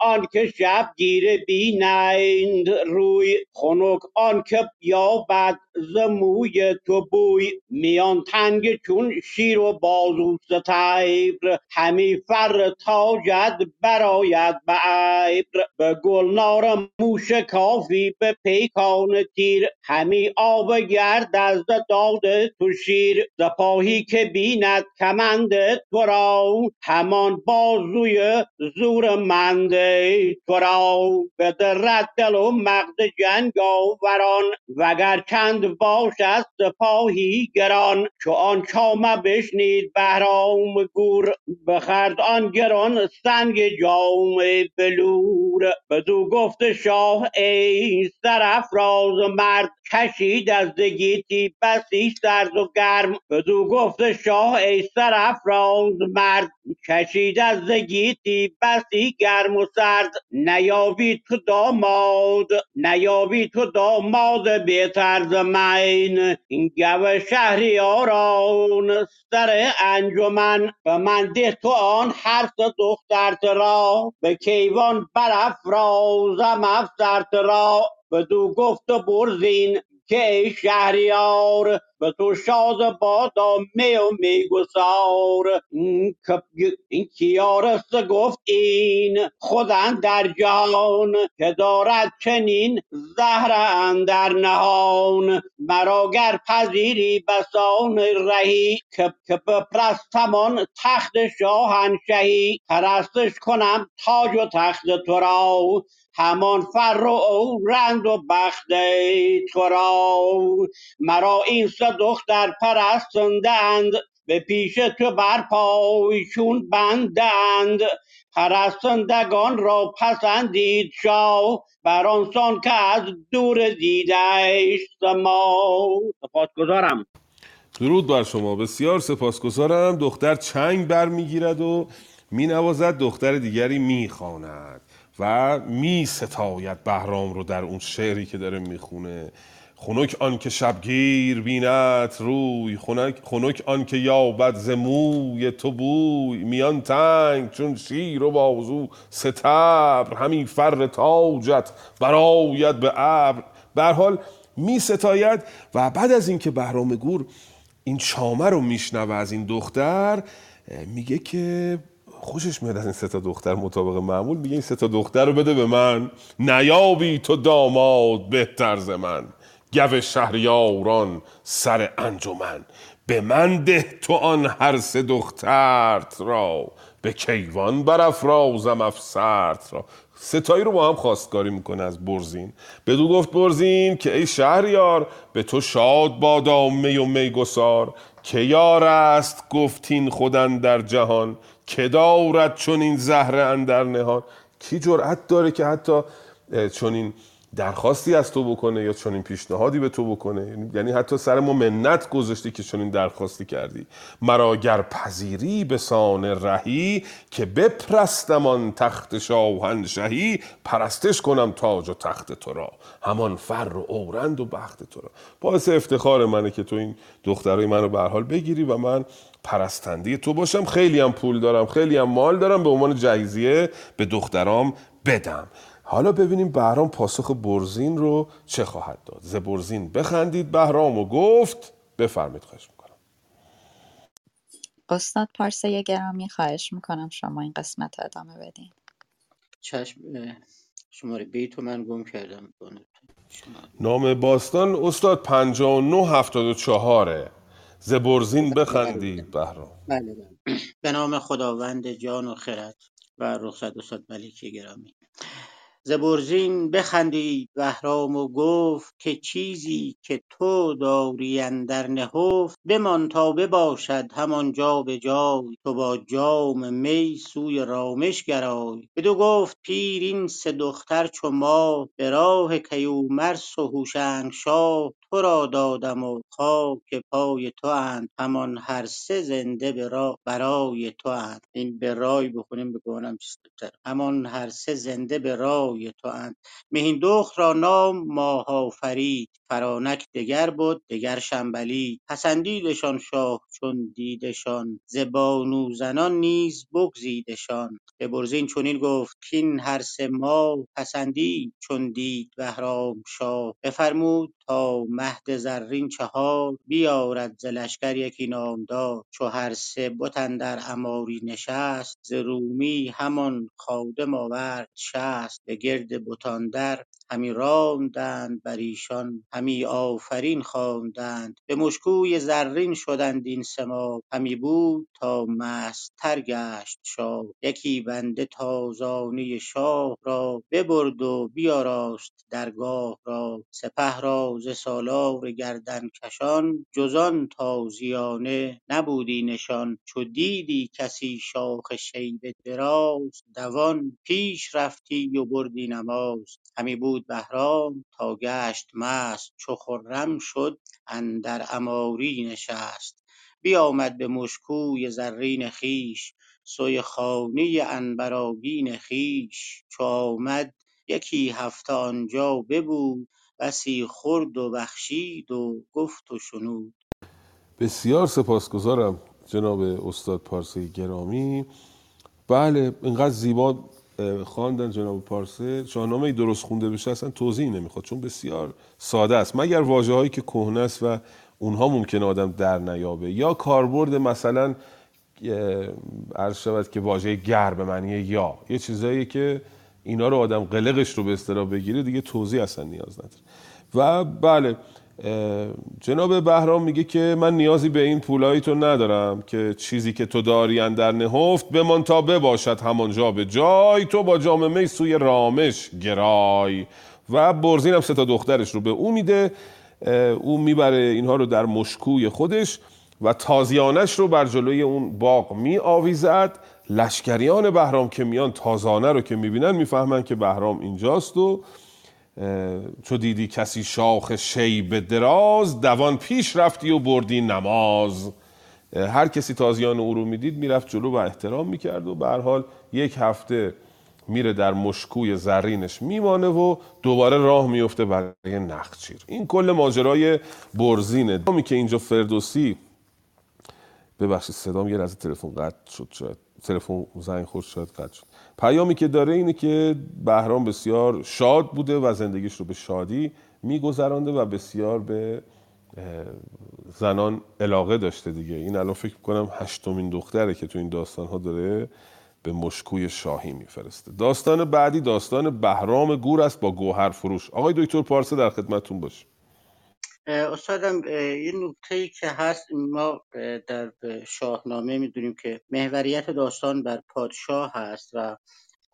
آن که شب گیر بینند روی، خنک آن که یابد ز موی تو بوی. میان تنگ چون شیر و بازو ستبر، همی فر تاجت براید به عبر. به گلنار موش کافی به پیکان تیر، همی آب گرد از داد تو شیر. سپاهی که بیند کمند تو را، همان باز روی زور منده تو را. بدرد دل و مغز جنگاوران، وگر چند باش از سپاهی گران. چو آن چامه بشنید بهرام گور، بخورد آن گران سنگ جام بلور. بدو گفت شاه ای سرافراز مرد، کشید از گیتی بسی سرد و گرم. بدو گفت شاه ای سرافراز مرد، کشید از گیتی بسی گرم و سرد. نیابی تو داماد بهتر ز من، گو شهریاران سر انجمن. به من ده تو آن هر سه دخترت را، به کیوان برافرازم افسرت را. بدو گفت برزین که ای شهریار، به تو شاد بادا می و میگسار. این کیارست گفت این خودن در جهان، که دارد چنین زهر اندر نهان. مرا گر پذیری بسان رهی، که بپرستمان تخت شاهنشهی. پرستش کنم تاج و تخت تو را، همان فر و رند و بخت تو را. مرا این سه دختر پرستنده اند، به پیش تو بر پایشون بنده اند. پرستندگان را پسندید شاه، بران سان که از دور دیدش ما. سپاسگزارم. درود بر شما، بسیار سپاسگزارم. دختر چنگ بر میگیرد و مینوازد، دختر دیگری میخواند و می ستاید بهرام رو در اون شعری که داره میخونه. خنک آن که شبگیر بیند روی، خنک آن که یابد ز موی تو بوی. میان تنگ چون شیر و بازو ستبر، همین فر تاجت براید به ابر. به هر حال می ستاید. و بعد از این که بهرام گور این چامه رو میشنوه از این دختر، میگه که خوشش میاد از این سه تا دختر. مطابق معمول میگه این سه تا دختر رو بده به من. نیابی تو داماد بهتر ز من، گو شهریاران سر انجمن. به من ده تو آن هر سه دخترت را، به کیوان برافرازم افسرت را. ستایی رو با هم خواستگاری میکنه از برزین. بدو گفت برزین که ای شهریار به تو شاد بادا می و میگسار، که یار است گفتین خودن در جهان، که دارد چون این زهره اندر نهان. کی جرأت داره که حتی چون این درخواستی از تو بکنه یا چون این پیشنهادی به تو بکنه؟ یعنی حتی سر ما منت گذاشتی که چون این درخواستی کردی. مرا گر پذیری به سان رهی، که بپرستمان تخت شاهنشهی، پرستش کنم تاج و تخت تو را، همان فر و اورند و بخت تو را. باعث افتخار منه که تو این دخترای منو به هر حال بگیری و من پرستنده تو باشم، خیلی هم پول دارم، خیلی هم مال دارم، به عنوان جایزیه به دخترام بدم. حالا ببینیم بهرام پاسخ برزین رو چه خواهد داد. ز برزین بخندید بهرام و گفت بفرمید. خواهش میکنم استاد پارسه گرامی، خواهش میکنم شما این قسمت ادامه بدین. چشم، شماره بیتو من گم کردم. نام باستان استاد 5974 ز برزین بخندید بهرام. بله بله. به نام خداوند جان و خرد و رخصت استاد ملکی گرامی. ز برزین بخندید بهرام و گفت که چیزی که تو داری اندر نهفت، بمان تا بباشد همان جا به جای، تو با جام می سوی رامش گرای. بدو گفت پیر این سه دختر چو ما، به راه کیومرث و هوشنگ شاه، تو را دادم و خاک پای تو اند، همان هر سه زنده برای تو اند. این به رای بخونیم بگوانم چیز بهتر. همان هر سه زنده برای تو اند. مهیندخت را نام ماهافرید، فرانک دگر بود دگر شنبلی. پسندیدشان شاه چون دیدشان، ز بانو زنان نیز بگزیدشان. به برزین چنین گفت کین هر سه ما، پسندید چون دید بهرام شاه. بفرمود تا مهد زرین چهار، بیارد ز لشکر یکی نامدار. چو هر سه بت اندر عماری نشست، ز رومی همان خادم آورد شست. به گرد بتان در همی راندند، بر ایشان همی آفرین خواندند. به مشکوی زرین شدند این سه ماه، همی بود تا مستتر گشت شاه. یکی بنده تازانی شاه را، ببرد و بیاراست درگاه را. سپه را ز سالار گردن کشان، جزان تازیانه نبودی نشان. چو دیدی کسی شاخ شیب دراز، دوان پیش رفتی و بردی نماز. همی بود بهرام تا گشت مست، چو خرم شد اندر عماری نشست. بیامد به مشکوی زرین خویش، سوی خانه عنبرآگین خویش. چو آمد یکی هفته آنجا ببود، بسی خورد و بخشید و گفت و شنود. بسیار سپاسگزارم جناب استاد پارسه گرامی. بله، اینقدر زیبا خواندن جناب پارسه. شاهنامه درست خونده بشه اصلا توضیح نمیخواد، چون بسیار ساده است، مگر واژه‌هایی که کهنه است و اونها ممکنه آدم در نیابه، یا کاربرد مثلا عرض شود که واژه گر به معنی یا، یه چیزایی که اینا رو آدم قلقش رو به اصطلاح بگیره دیگه توضیح اصلا نیاز نداره. و بله جناب بهرام میگه که من نیازی به این پولایی تو ندارم، که چیزی که تو داری اندر نهفت، بمان تا بباشد همان جا به جای، تو با جام می سوی رامش گرای. و برزین هم سه تا دخترش رو به او میده، او میبره اینها رو در مشکوی خودش و تازیانش رو بر جلوی اون باغ می آویزد. لشکریان بهرام که میان تازانه رو که میبینن میفهمن که بهرام اینجاست. و چو دیدی کسی شاخ شیب دراز، دوان پیش رفتی و بردی نماز. هر کسی تازیان او رو میدید میرفت جلو و احترام میکرد و به هر حال یک هفته میره در مشکوی زرینش میمانه و دوباره راه میفته برای نخچیر. این کل ماجرای برزینه. دامی که اینجا فردوسی، ببخشید صدام یه لحظه تلفن قطع شد، شاید تلفن زنگ خورد، شاید قطع شد. پیامی که داره اینه که بهرام بسیار شاد بوده و زندگیش رو به شادی میگذرانده و بسیار به زنان علاقه داشته دیگه. این الان فکر می‌کنم 8مین دختره که تو این داستان‌ها داره به مشکوی شاهی میفرسته. داستان بعدی داستان بهرام گور است با گوهر فروش. آقای دکتر پارسه در خدمتتون باش. استادم یه نکته‌ای که هست، ما در شاهنامه می‌دونیم که محوریت داستان بر پادشاه هست و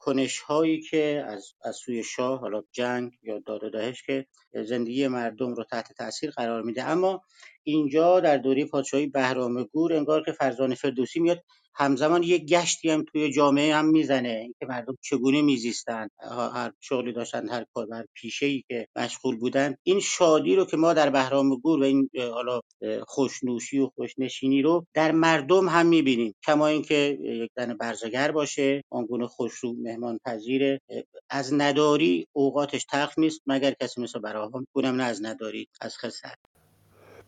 کنش‌هایی که از سوی شاه، حالا جنگ یا داد و دهش، که زندگی مردم رو تحت تاثیر قرار میده. اما اینجا در دوره پادشاهی بهرام گور انگار که فرزانه فردوسی میاد همزمان یک گشتی هم توی جامعه هم میزنه که مردم چگونه میزیستند، هر شغلی داشتن، هر کار، هر پیشه‌ای که مشغول بودن. این شادی رو که ما در بهرام گور و این حالا خوشنوشی و خوشنشینی رو در مردم هم میبینیم، کما اینکه یک تن برزگر باشه، آنگونه خوشرو، مهمانپذیر، از نداری اوقاتش تلخ نیست مگر کسی مثل بهرام، اونم نه از نداری، از خسارت.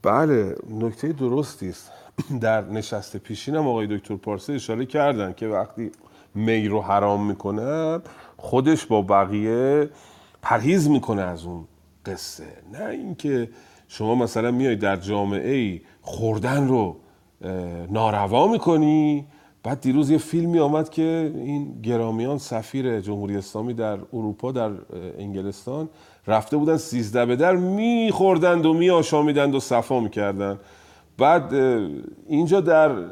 بله، نکته درستی است. در نشست پیشین هم آقای دکتر پارسه اشاره کردن که وقتی می رو حرام میکنه خودش با بقیه پرهیز میکنه از اون قصه، نه اینکه شما مثلا میای در جامعه ای خوردن رو ناروا میکنی. بعد دیروز یه فیلمی آمد که این گرامیان سفیر جمهوری اسلامی در اروپا، در انگلستان، رفته بودن 13 به در میخوردند و میآشامیدند و صفا میکردند. بعد اینجا در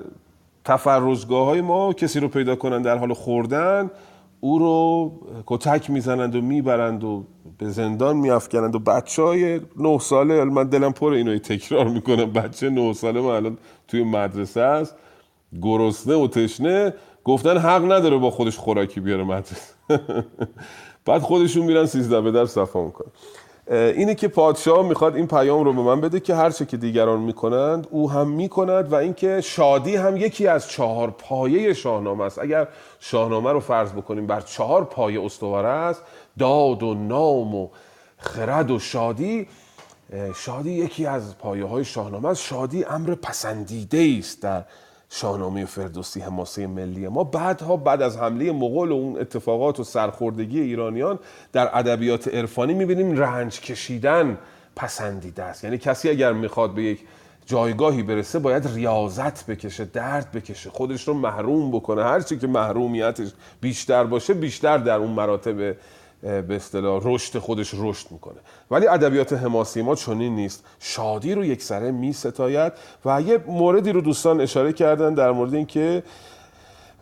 تفرجگاه‌های ما کسی رو پیدا کنن در حال خوردن، او رو کتک میزنند و میبرند و به زندان میافکنند. و بچهای 9 ساله، من دلم پر اینو تکرار میکنم، بچه 9 ساله من الان توی مدرسه است، گرسنه و تشنه، گفتن حق نداره با خودش خوراکی بیاره مدرسه. بعد خودشون میرن 13 به در صفا میکنن. اینه که پادشاه میخواد این پیام رو به من بده که هر چه که دیگران میکنند او هم میکند، و اینکه شادی هم یکی از 4 پایه شاهنامه است. اگر شاهنامه رو فرض بکنیم بر 4 پایه استواره است، داد و نام و خرد و شادی. شادی یکی از پایه های شاهنامه است. شادی امر پسندیده است در شاهنامه فردوسی، حماسه ملی ما. بعدها بعد از حمله مغول و اون اتفاقات و سرخوردگی ایرانیان، در ادبیات عرفانی می‌بینیم رنج کشیدن پسندیده است. یعنی کسی اگر میخواد به یک جایگاهی برسه باید ریاضت بکشه، درد بکشه، خودش رو محروم بکنه. هر چی که محرومیتش بیشتر باشه، بیشتر در اون مراتب به اصطلاح رشد خودش رشد میکنه. ولی ادبیات حماسی ما چنین نیست، شادی رو یک سره میستاید. و یه موردی رو دوستان اشاره کردن در مورد این که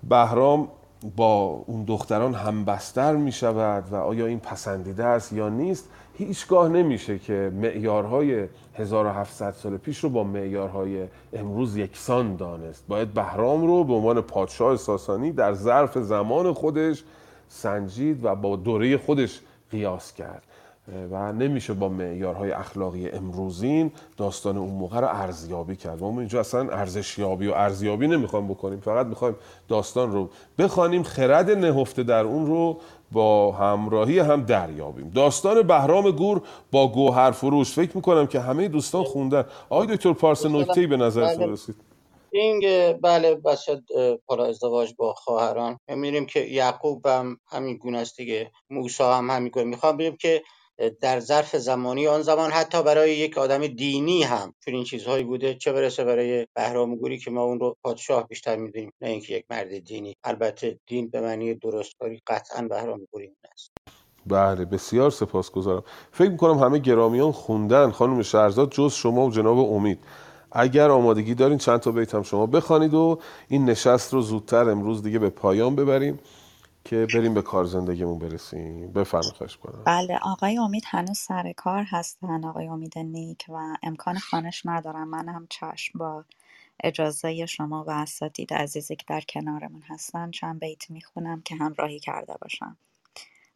بهرام با اون دختران همبستر میشود و آیا این پسندیده است یا نیست. هیچگاه نمیشه که معیارهای 1700 سال پیش رو با معیارهای امروز یکسان دانست. باید بهرام رو به عنوان پادشاه ساسانی در ظرف زمان خودش سنجید و با دوره خودش قیاس کرد و نمیشه با معیارهای اخلاقی امروزین داستان اون موقع رو ارزیابی کرد. ما اینجا اصلا ارزشیابی و ارزیابی نمیخوایم بکنیم، فقط میخوایم داستان رو بخوانیم، خرد نهفته در اون رو با همراهی هم دریابیم. داستان بهرام گور با گوهر فروش، فکر میکنم که همه دوستان خوندن. آقای دکتر پارس، نکته‌ای به نظرتون رسید؟ این بله، بسیار پالا ازدواج با خواهران می‌بینیم که یعقوب هم همین گونه است دیگه، موسی هم همین گونه. می‌خوام بگم که در ظرف زمانی آن زمان حتی برای یک آدم دینی هم چنین چیزهایی بوده، چه برسه برای بهرام گوری که ما اون رو پادشاه بیشتر می‌دونیم نه اینکه یک مرد دینی. البته دین به معنی درستکاری قطعاً بهرام گوری است. بله، بسیار سپاسگزارم. فکر می‌کنم همه گرامیان خوندن. خانم شهرزاد، جز شما و جناب امید، اگر آمادگی دارین چند تا بیت هم شما بخوانید و این نشست رو زودتر امروز دیگه به پایان ببریم که بریم به کار زندگیمون برسیم. بفرمایید. خواهش می‌کنم. بله، آقای امید هنوز سر کار هستن، آقای امید نیک، و امکان خوانش ندارم. من هم چشم، با اجازه شما و اساتید عزیزی که در کنارمون هستن چند بیت میخونم که همراهی کرده باشم.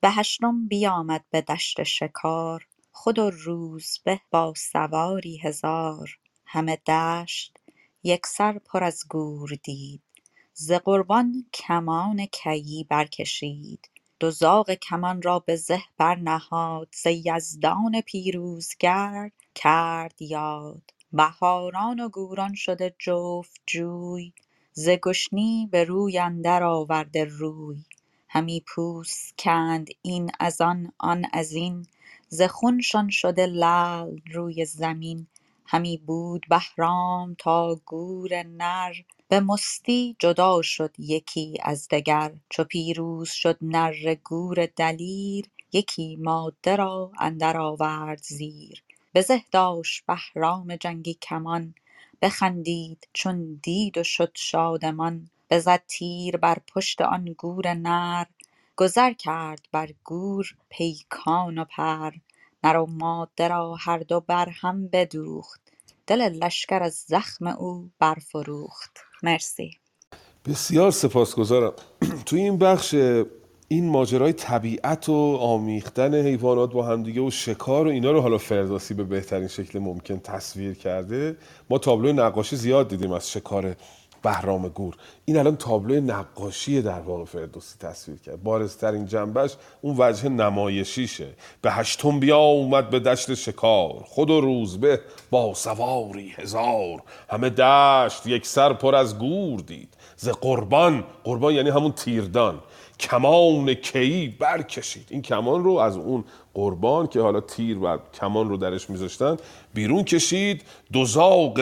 و هشتم بیامد به دشت شکار، خود و روز به با سواری هزار، همه دشت یک سر پر از گور دید، ز قربان کمان کیی برکشید، دو زاغ کمان را به زه بر نهاد، ز یزدان پیروزگر کرد یاد، بهاران و گوران شده جفت جوی، ز گشنی به روی اندر آورده روی، همی پوست کند این از آن، آن از این، ز خونشان شده لعل روی زمین، همی بود بهرام تا گور نر، به مستی جدا شد یکی از دگر، چو پیروز شد نر گور دلیر، یکی ماده را اندر آورد زیر، به زه داشت بهرام جنگی کمان، بخندید چون دید و شد شادمان، بزد تیر بر پشت آن گور نر، گذر کرد بر گور پیکان و پر، نر و ماده را هر دو بر هم بدوخت، دل لشکر از زخم او برفروخت. مرسی، بسیار سپاسگزارم. توی این بخش این ماجرای طبیعت و آمیختن حیوانات با همدیگه و شکار و اینا رو حالا فردوسی به بهترین شکل ممکن تصویر کرده. ما تابلو نقاشی زیاد دیدیم از شکار بهرام گور، این الان تابلو نقاشی در واقع فردوسی تصویر کرد. بارزترین جنبش اون وجه نمایشیشه. به هشتم بیا اومد به دشت شکار، خود و روزبه با سواری هزار، همه دشت یک سر پر از گور دید، ز قربان، قربان یعنی همون تیردان، کمان کهی برکشید. این کمان رو از اون قربان که حالا تیر و کمان رو درش میذاشتن بیرون کشید، دوزاق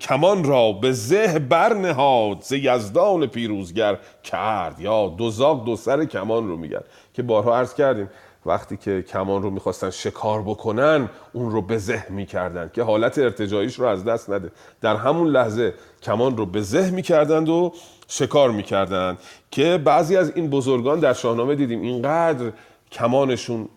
کمان را به زه برنهاد، ز یزدان پیروزگر کرد. یا دوزاق دو سر کمان رو میگن که بارها عرض کردیم وقتی که کمان رو میخواستن شکار بکنن اون رو به زه میکردن که حالت ارتجاعیش رو از دست نده. در همون لحظه کمان رو به زه میکردند و شکار میکردند که بعضی از این بزرگان در شاهنامه دیدیم اینقدر کمانشون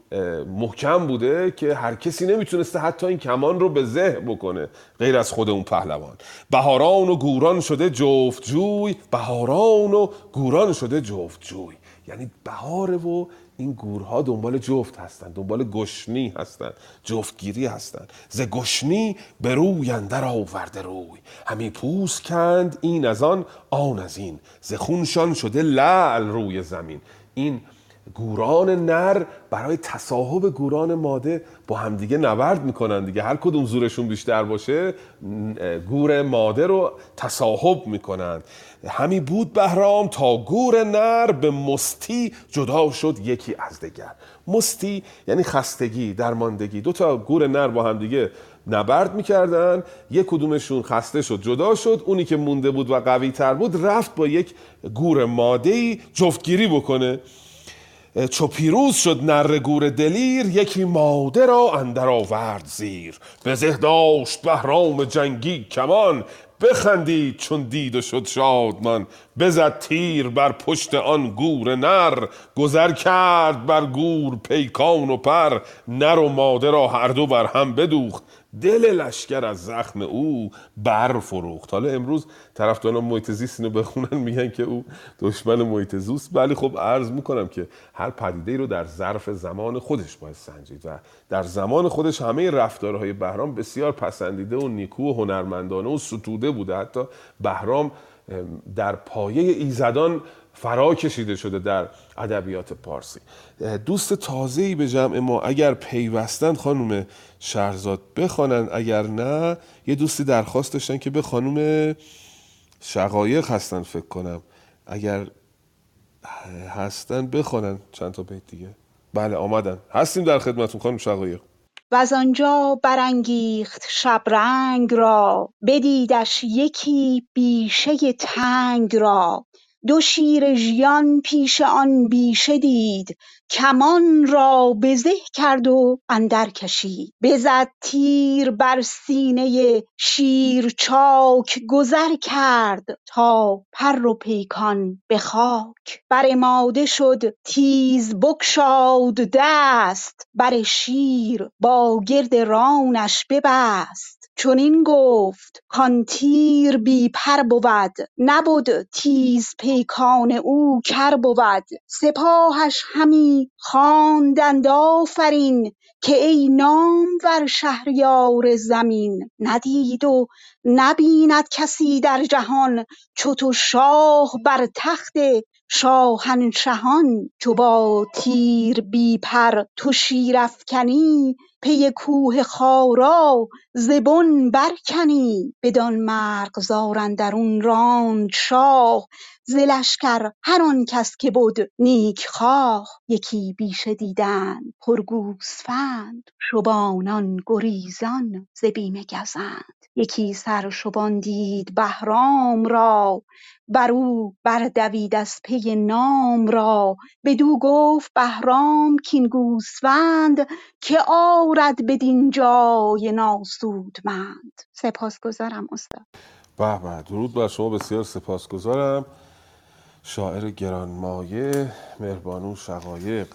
محکم بوده که هر کسی نمیتونسته حتی این کمان رو به زه بکنه غیر از خود اون پهلوان. بهاران و گوران شده جفت جوی، بهاران و گوران شده جفت جوی، یعنی بهاره و این گورها دنبال جفت هستن، دنبال گشنی هستن، جفتگیری هستن. ز گشنی به روی اندر آورده روی، همی پوست کند این از آن آن از این، ز خونشان شده لعل روی زمین. این گوران نر برای تصاحب گوران ماده با همدیگه نبرد میکنن دیگه، هر کدوم زورشون بیشتر باشه گور ماده رو تصاحب میکنن. همی بود بهرام تا گور نر، به مستی جدا شد یکی از دیگر. مستی یعنی خستگی، درماندگی. دو تا گور نر با همدیگه نبرد میکردن، یک کدومشون خسته شد جدا شد، اونی که مونده بود و قوی تر بود رفت با یک گور مادهی جفتگیری بکنه. چو پیروز شد نره گور دلیر، یکی ماده را اندر آورد زیر، به زه داشت بهرام جنگی کمان، بخندید چون دید و شد شادمان، بزد تیر بر پشت آن گور نر، گذر کرد بر گور پیکان و پر، نر و ماده را هر دو بر هم بدوخت، دل لشکر از زخم او برفروخت. حالا امروز طرفداران محیط زیست اینو بخونن میگن که او دشمن محیط زیست، ولی خب عرض میکنم که هر پدیده‌ای رو در ظرف زمان خودش باید سنجید و در زمان خودش همه رفتارهای بهرام بسیار پسندیده و نیکو و هنرمندانه و ستوده بوده. حتی بهرام در پایه ایزدان فرا کشیده شده در ادبیات پارسی. دوست تازه‌ای به جمع ما اگر پیوستن خانم شهرزاد بخوانن، اگر نه یه دوستی درخواست داشتن که به خانم شقایق هستن فکر کنم، اگر هستن بخوانن چند تا بیت دیگه. بله آمدن، هستیم در خدمتون خانم شقایق. وز آنجا برانگیخت شبرنگ را، بدیدش یکی بیشه تنگ را، دو شیر ژیان پیش آن بیشه دید، کمان را به زه کرد و اندر کشید، بزد تیر بر سینه شیر چاک، گذر کرد تا پر و پیکان به خاک، بر ماده شد تیز بگشاد دست، بر شیر با گرد رانش ببست، چنین گفت کان تیر بی پر بود، نبود تیز پیکان او کر بود، سپاهش همی خواندند آفرین، که ای نامور شهریار زمین، ندید و نبیند کسی در جهان، چو تو شاه بر تخت شاهنشهان، چو با تیر بی پر تو شیرافکنی، پی کوه خارا زبون برکنی، بدان مرغزار اندرون راند شاه، ز لشکر هر آن کس که بود نیک خواه، یکی بیشه دیدند پر گوسفند، شبانان گریزان ز بیم گزند، یکی سر شبان دید بهرام را، بر او بردوید از پی نام را، بدو گفت بهرام کاین گوسفند، که آرد بدین جای ناسودمند. سپاسگزارم استاد. به به، درود بر شما، بسیار سپاسگزارم. شاعر گرانمایه مهربانو شقایق.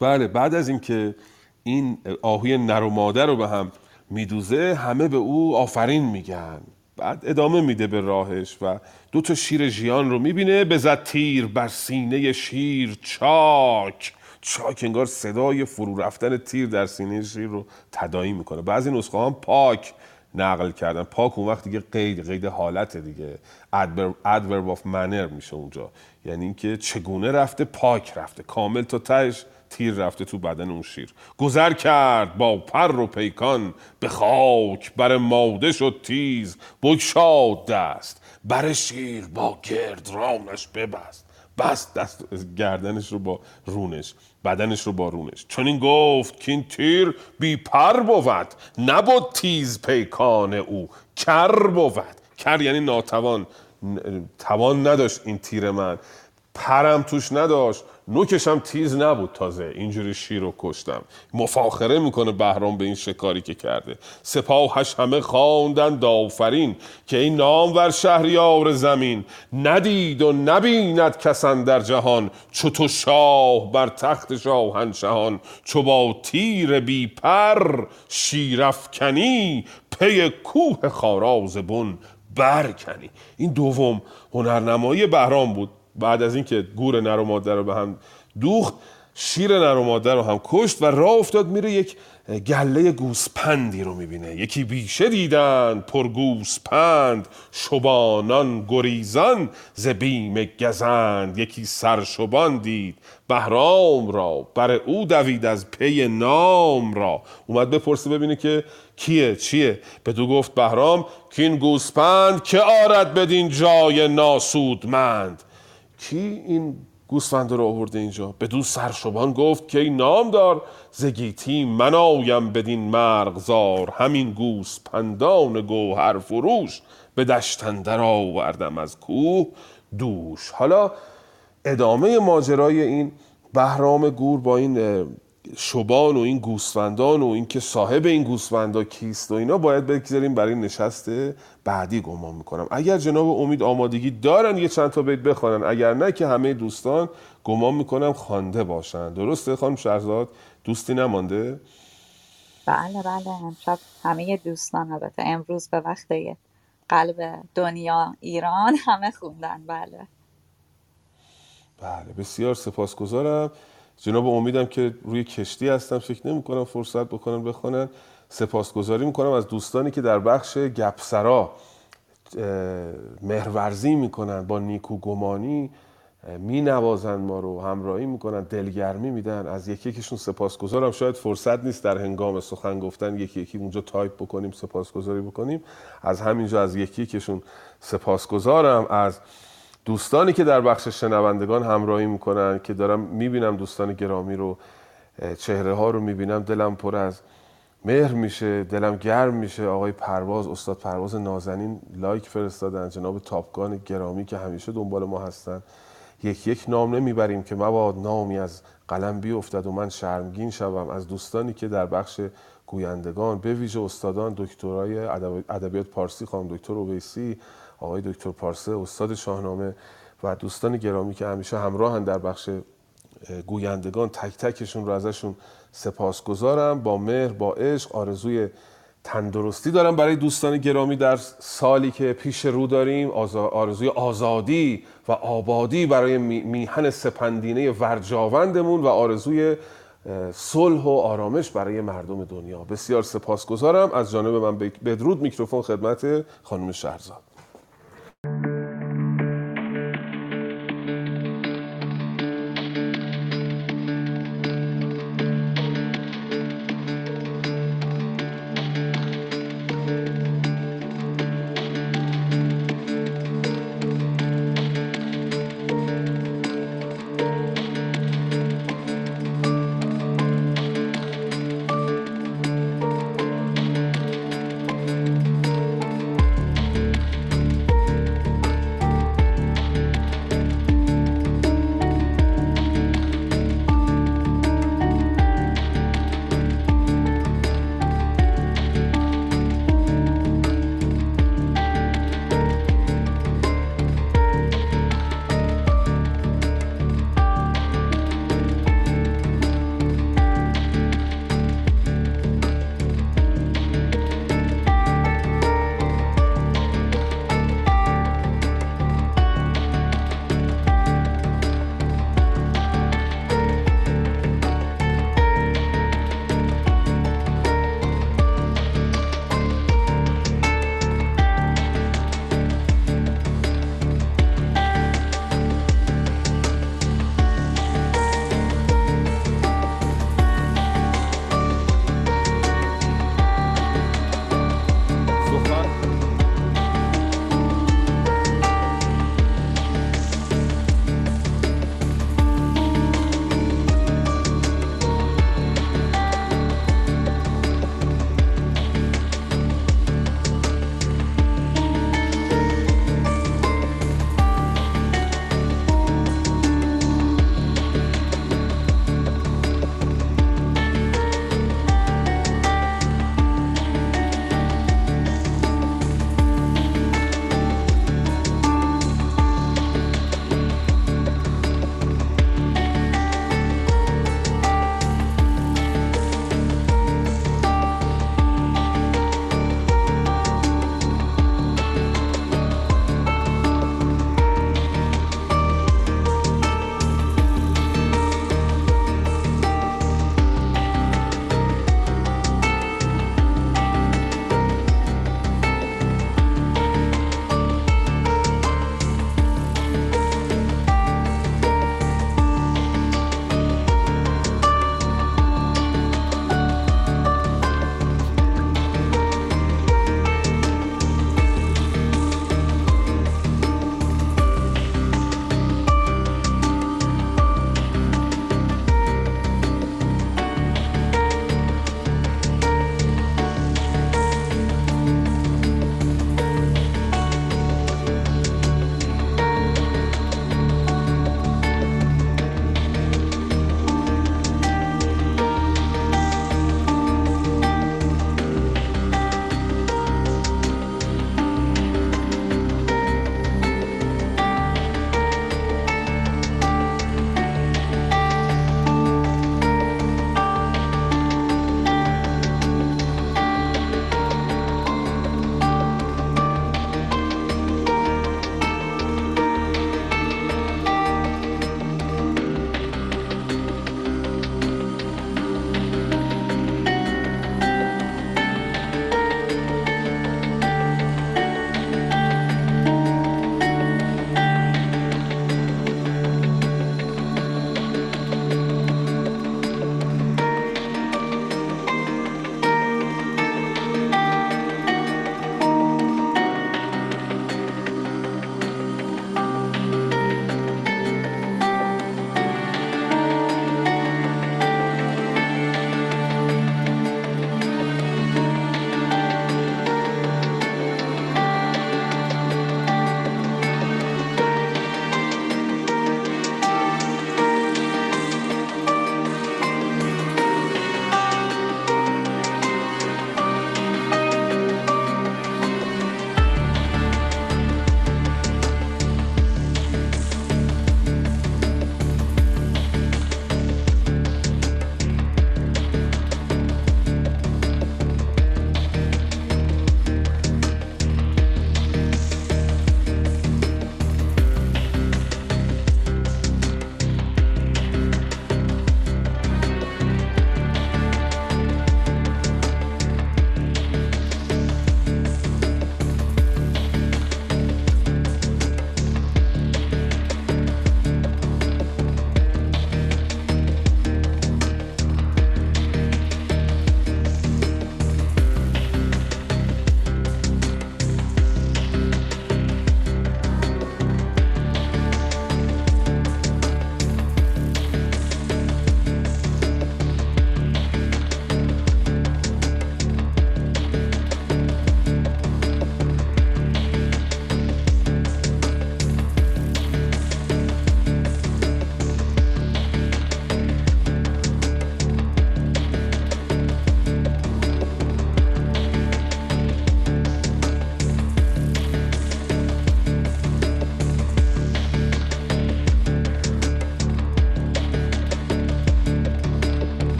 بله، بعد از اینکه این آهوی نر و ماده رو به هم میدوزه، همه به او آفرین میگن. بعد ادامه میده به راهش و دو تا شیر ژیان رو میبینه، بزد تیر بر سینه شیر چاک. چاک انگار صدای فرو رفتن تیر در سینه شیر رو تداعی میکنه. بعضی نسخه هم پاک نقل کردن. پاک اون وقت دیگه قید حالت دیگه، adverb of manner میشه اونجا، یعنی اینکه چگونه رفته، پاک رفته، کامل تا تهش تیر رفته تو بدن اون شیر. گذر کرد با پر و پیکان، به خاک بر ماده شد تیز، بگشاد دست بر شیر با گرد رانش، ببست بست دست گردنش رو با رونش، بدنش رو با رونش. چون این گفت که این تیر بی پر بود، نبود تیز پیکان او کر بود. کر یعنی ناتوان، توان نداشت این تیر من، پرم توش نداشت، نوکشم تیز نبود. تازه اینجوری شیر رو کشتم. مفاخره میکنه بهرام به این شکاری که کرده. سپاهش همه خواندند آفرین، که این نامور شهریار زمین، ندید و نبیند کس اندر جهان، چو تو شاه بر تخت شاهنشهان، چو با تیر بی پر شیرافکنی، پی کوه خاراز بن برکنی. این دوم هنرنمایی بهرام بود. بعد از اینکه گور نر و ماده رو به هم دوخت، شیر نر و ماده رو هم کشت و راه افتاد میره. یک گله گوسپندی رو میبینه. یکی بیشه دیدند پر گوسپند، شبانان گریزان ز بیم گزند. یکی سرشبان دید بهرام را، بر او دوید از پی نام را. اومد بپرسه ببینه که کیه چیه. بدو گفت بهرام که این گوسپند، که آرد بدین جای ناسودمند. کی این گوسفند رو آورده اینجا؟ بدو سرشبان گفت که این نامدار، زگیتی من آیم بدین مرغزار، همین گوسپندان گوهر فروش، به دشت اندر آوردم از کوه دوش. حالا ادامه ماجرای این بهرام گور با این شبان و این گوسفندان و این که صاحب این گوسفندا کیست و اینا باید بگذاریم برای نشست بعدی گمان میکنم. اگر جناب امید آمادگی دارن یه چند تا بیت بخوانن، اگر نه که همه دوستان گمان میکنم خوانده باشن. درسته خانم شهرزاد؟ دوستی نمانده؟ بله امشب همه دوستان، البته امروز به وقت قلب دنیا ایران همه خوندن. بله بسیار سپاسگزارم. جناب امیدم که روی کشتی هستم، فکر نمی‌کنم فرصت بکنن بخونن. سپاسگزاری می‌کنم از دوستانی که در بخش گپسرا مهرورزی می‌کنن، با نیکوگمانی مینوازن، ما رو همراهی می‌کنن، دلگرمی میدن. از یکی یکیشون سپاسگزارم. شاید فرصت نیست در هنگام سخن گفتن یکی یکی اونجا تایپ بکنیم، سپاسگزاری بکنیم. از همینجا از یکی یکیشون سپاسگزارم. از دوستانی که در بخش شنوندگان همراهی میکنن که دارم میبینم دوستان گرامی رو، چهره ها رو میبینم، دلم پر از مهر میشه، دلم گرم میشه. آقای پرواز، استاد پرواز نازنین لایک فرستادن. جناب تاپگان گرامی که همیشه دنبال ما هستن. یک نام نمیبریم که مباد نامی از قلم بیفتد و من شرمگین شوم. از دوستانی که در بخش گویندگان، به ویژه استادان دکترای ادبیات پارسی، خانم دکتر اویسی، آقای دکتر پارسه، استاد شاهنامه و دوستان گرامی که همیشه همراهن در بخش گویندگان، تک تکشون رو ازشون سپاسگزارم. با مهر، با عشق، آرزوی تندرستی دارم برای دوستان گرامی در سالی که پیش رو داریم. آرزوی آزادی و آبادی برای میهن سپندینه ورجاوندمون و آرزوی صلح و آرامش برای مردم دنیا. بسیار سپاسگزارم. از جانب من بدرود. میکروفون خدمت خانم شهرزاد.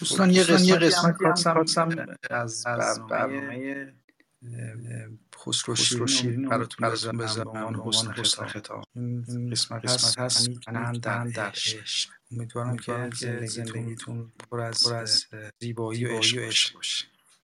دوستان یه قسمت خواستم از برنامه خسرو شیرین براتون بذارم به عنوان حسن ختام. قسمت هست می‌کنم در عشق. امیدوارم که زندگیتون پر از زیبایی و عشق باشه.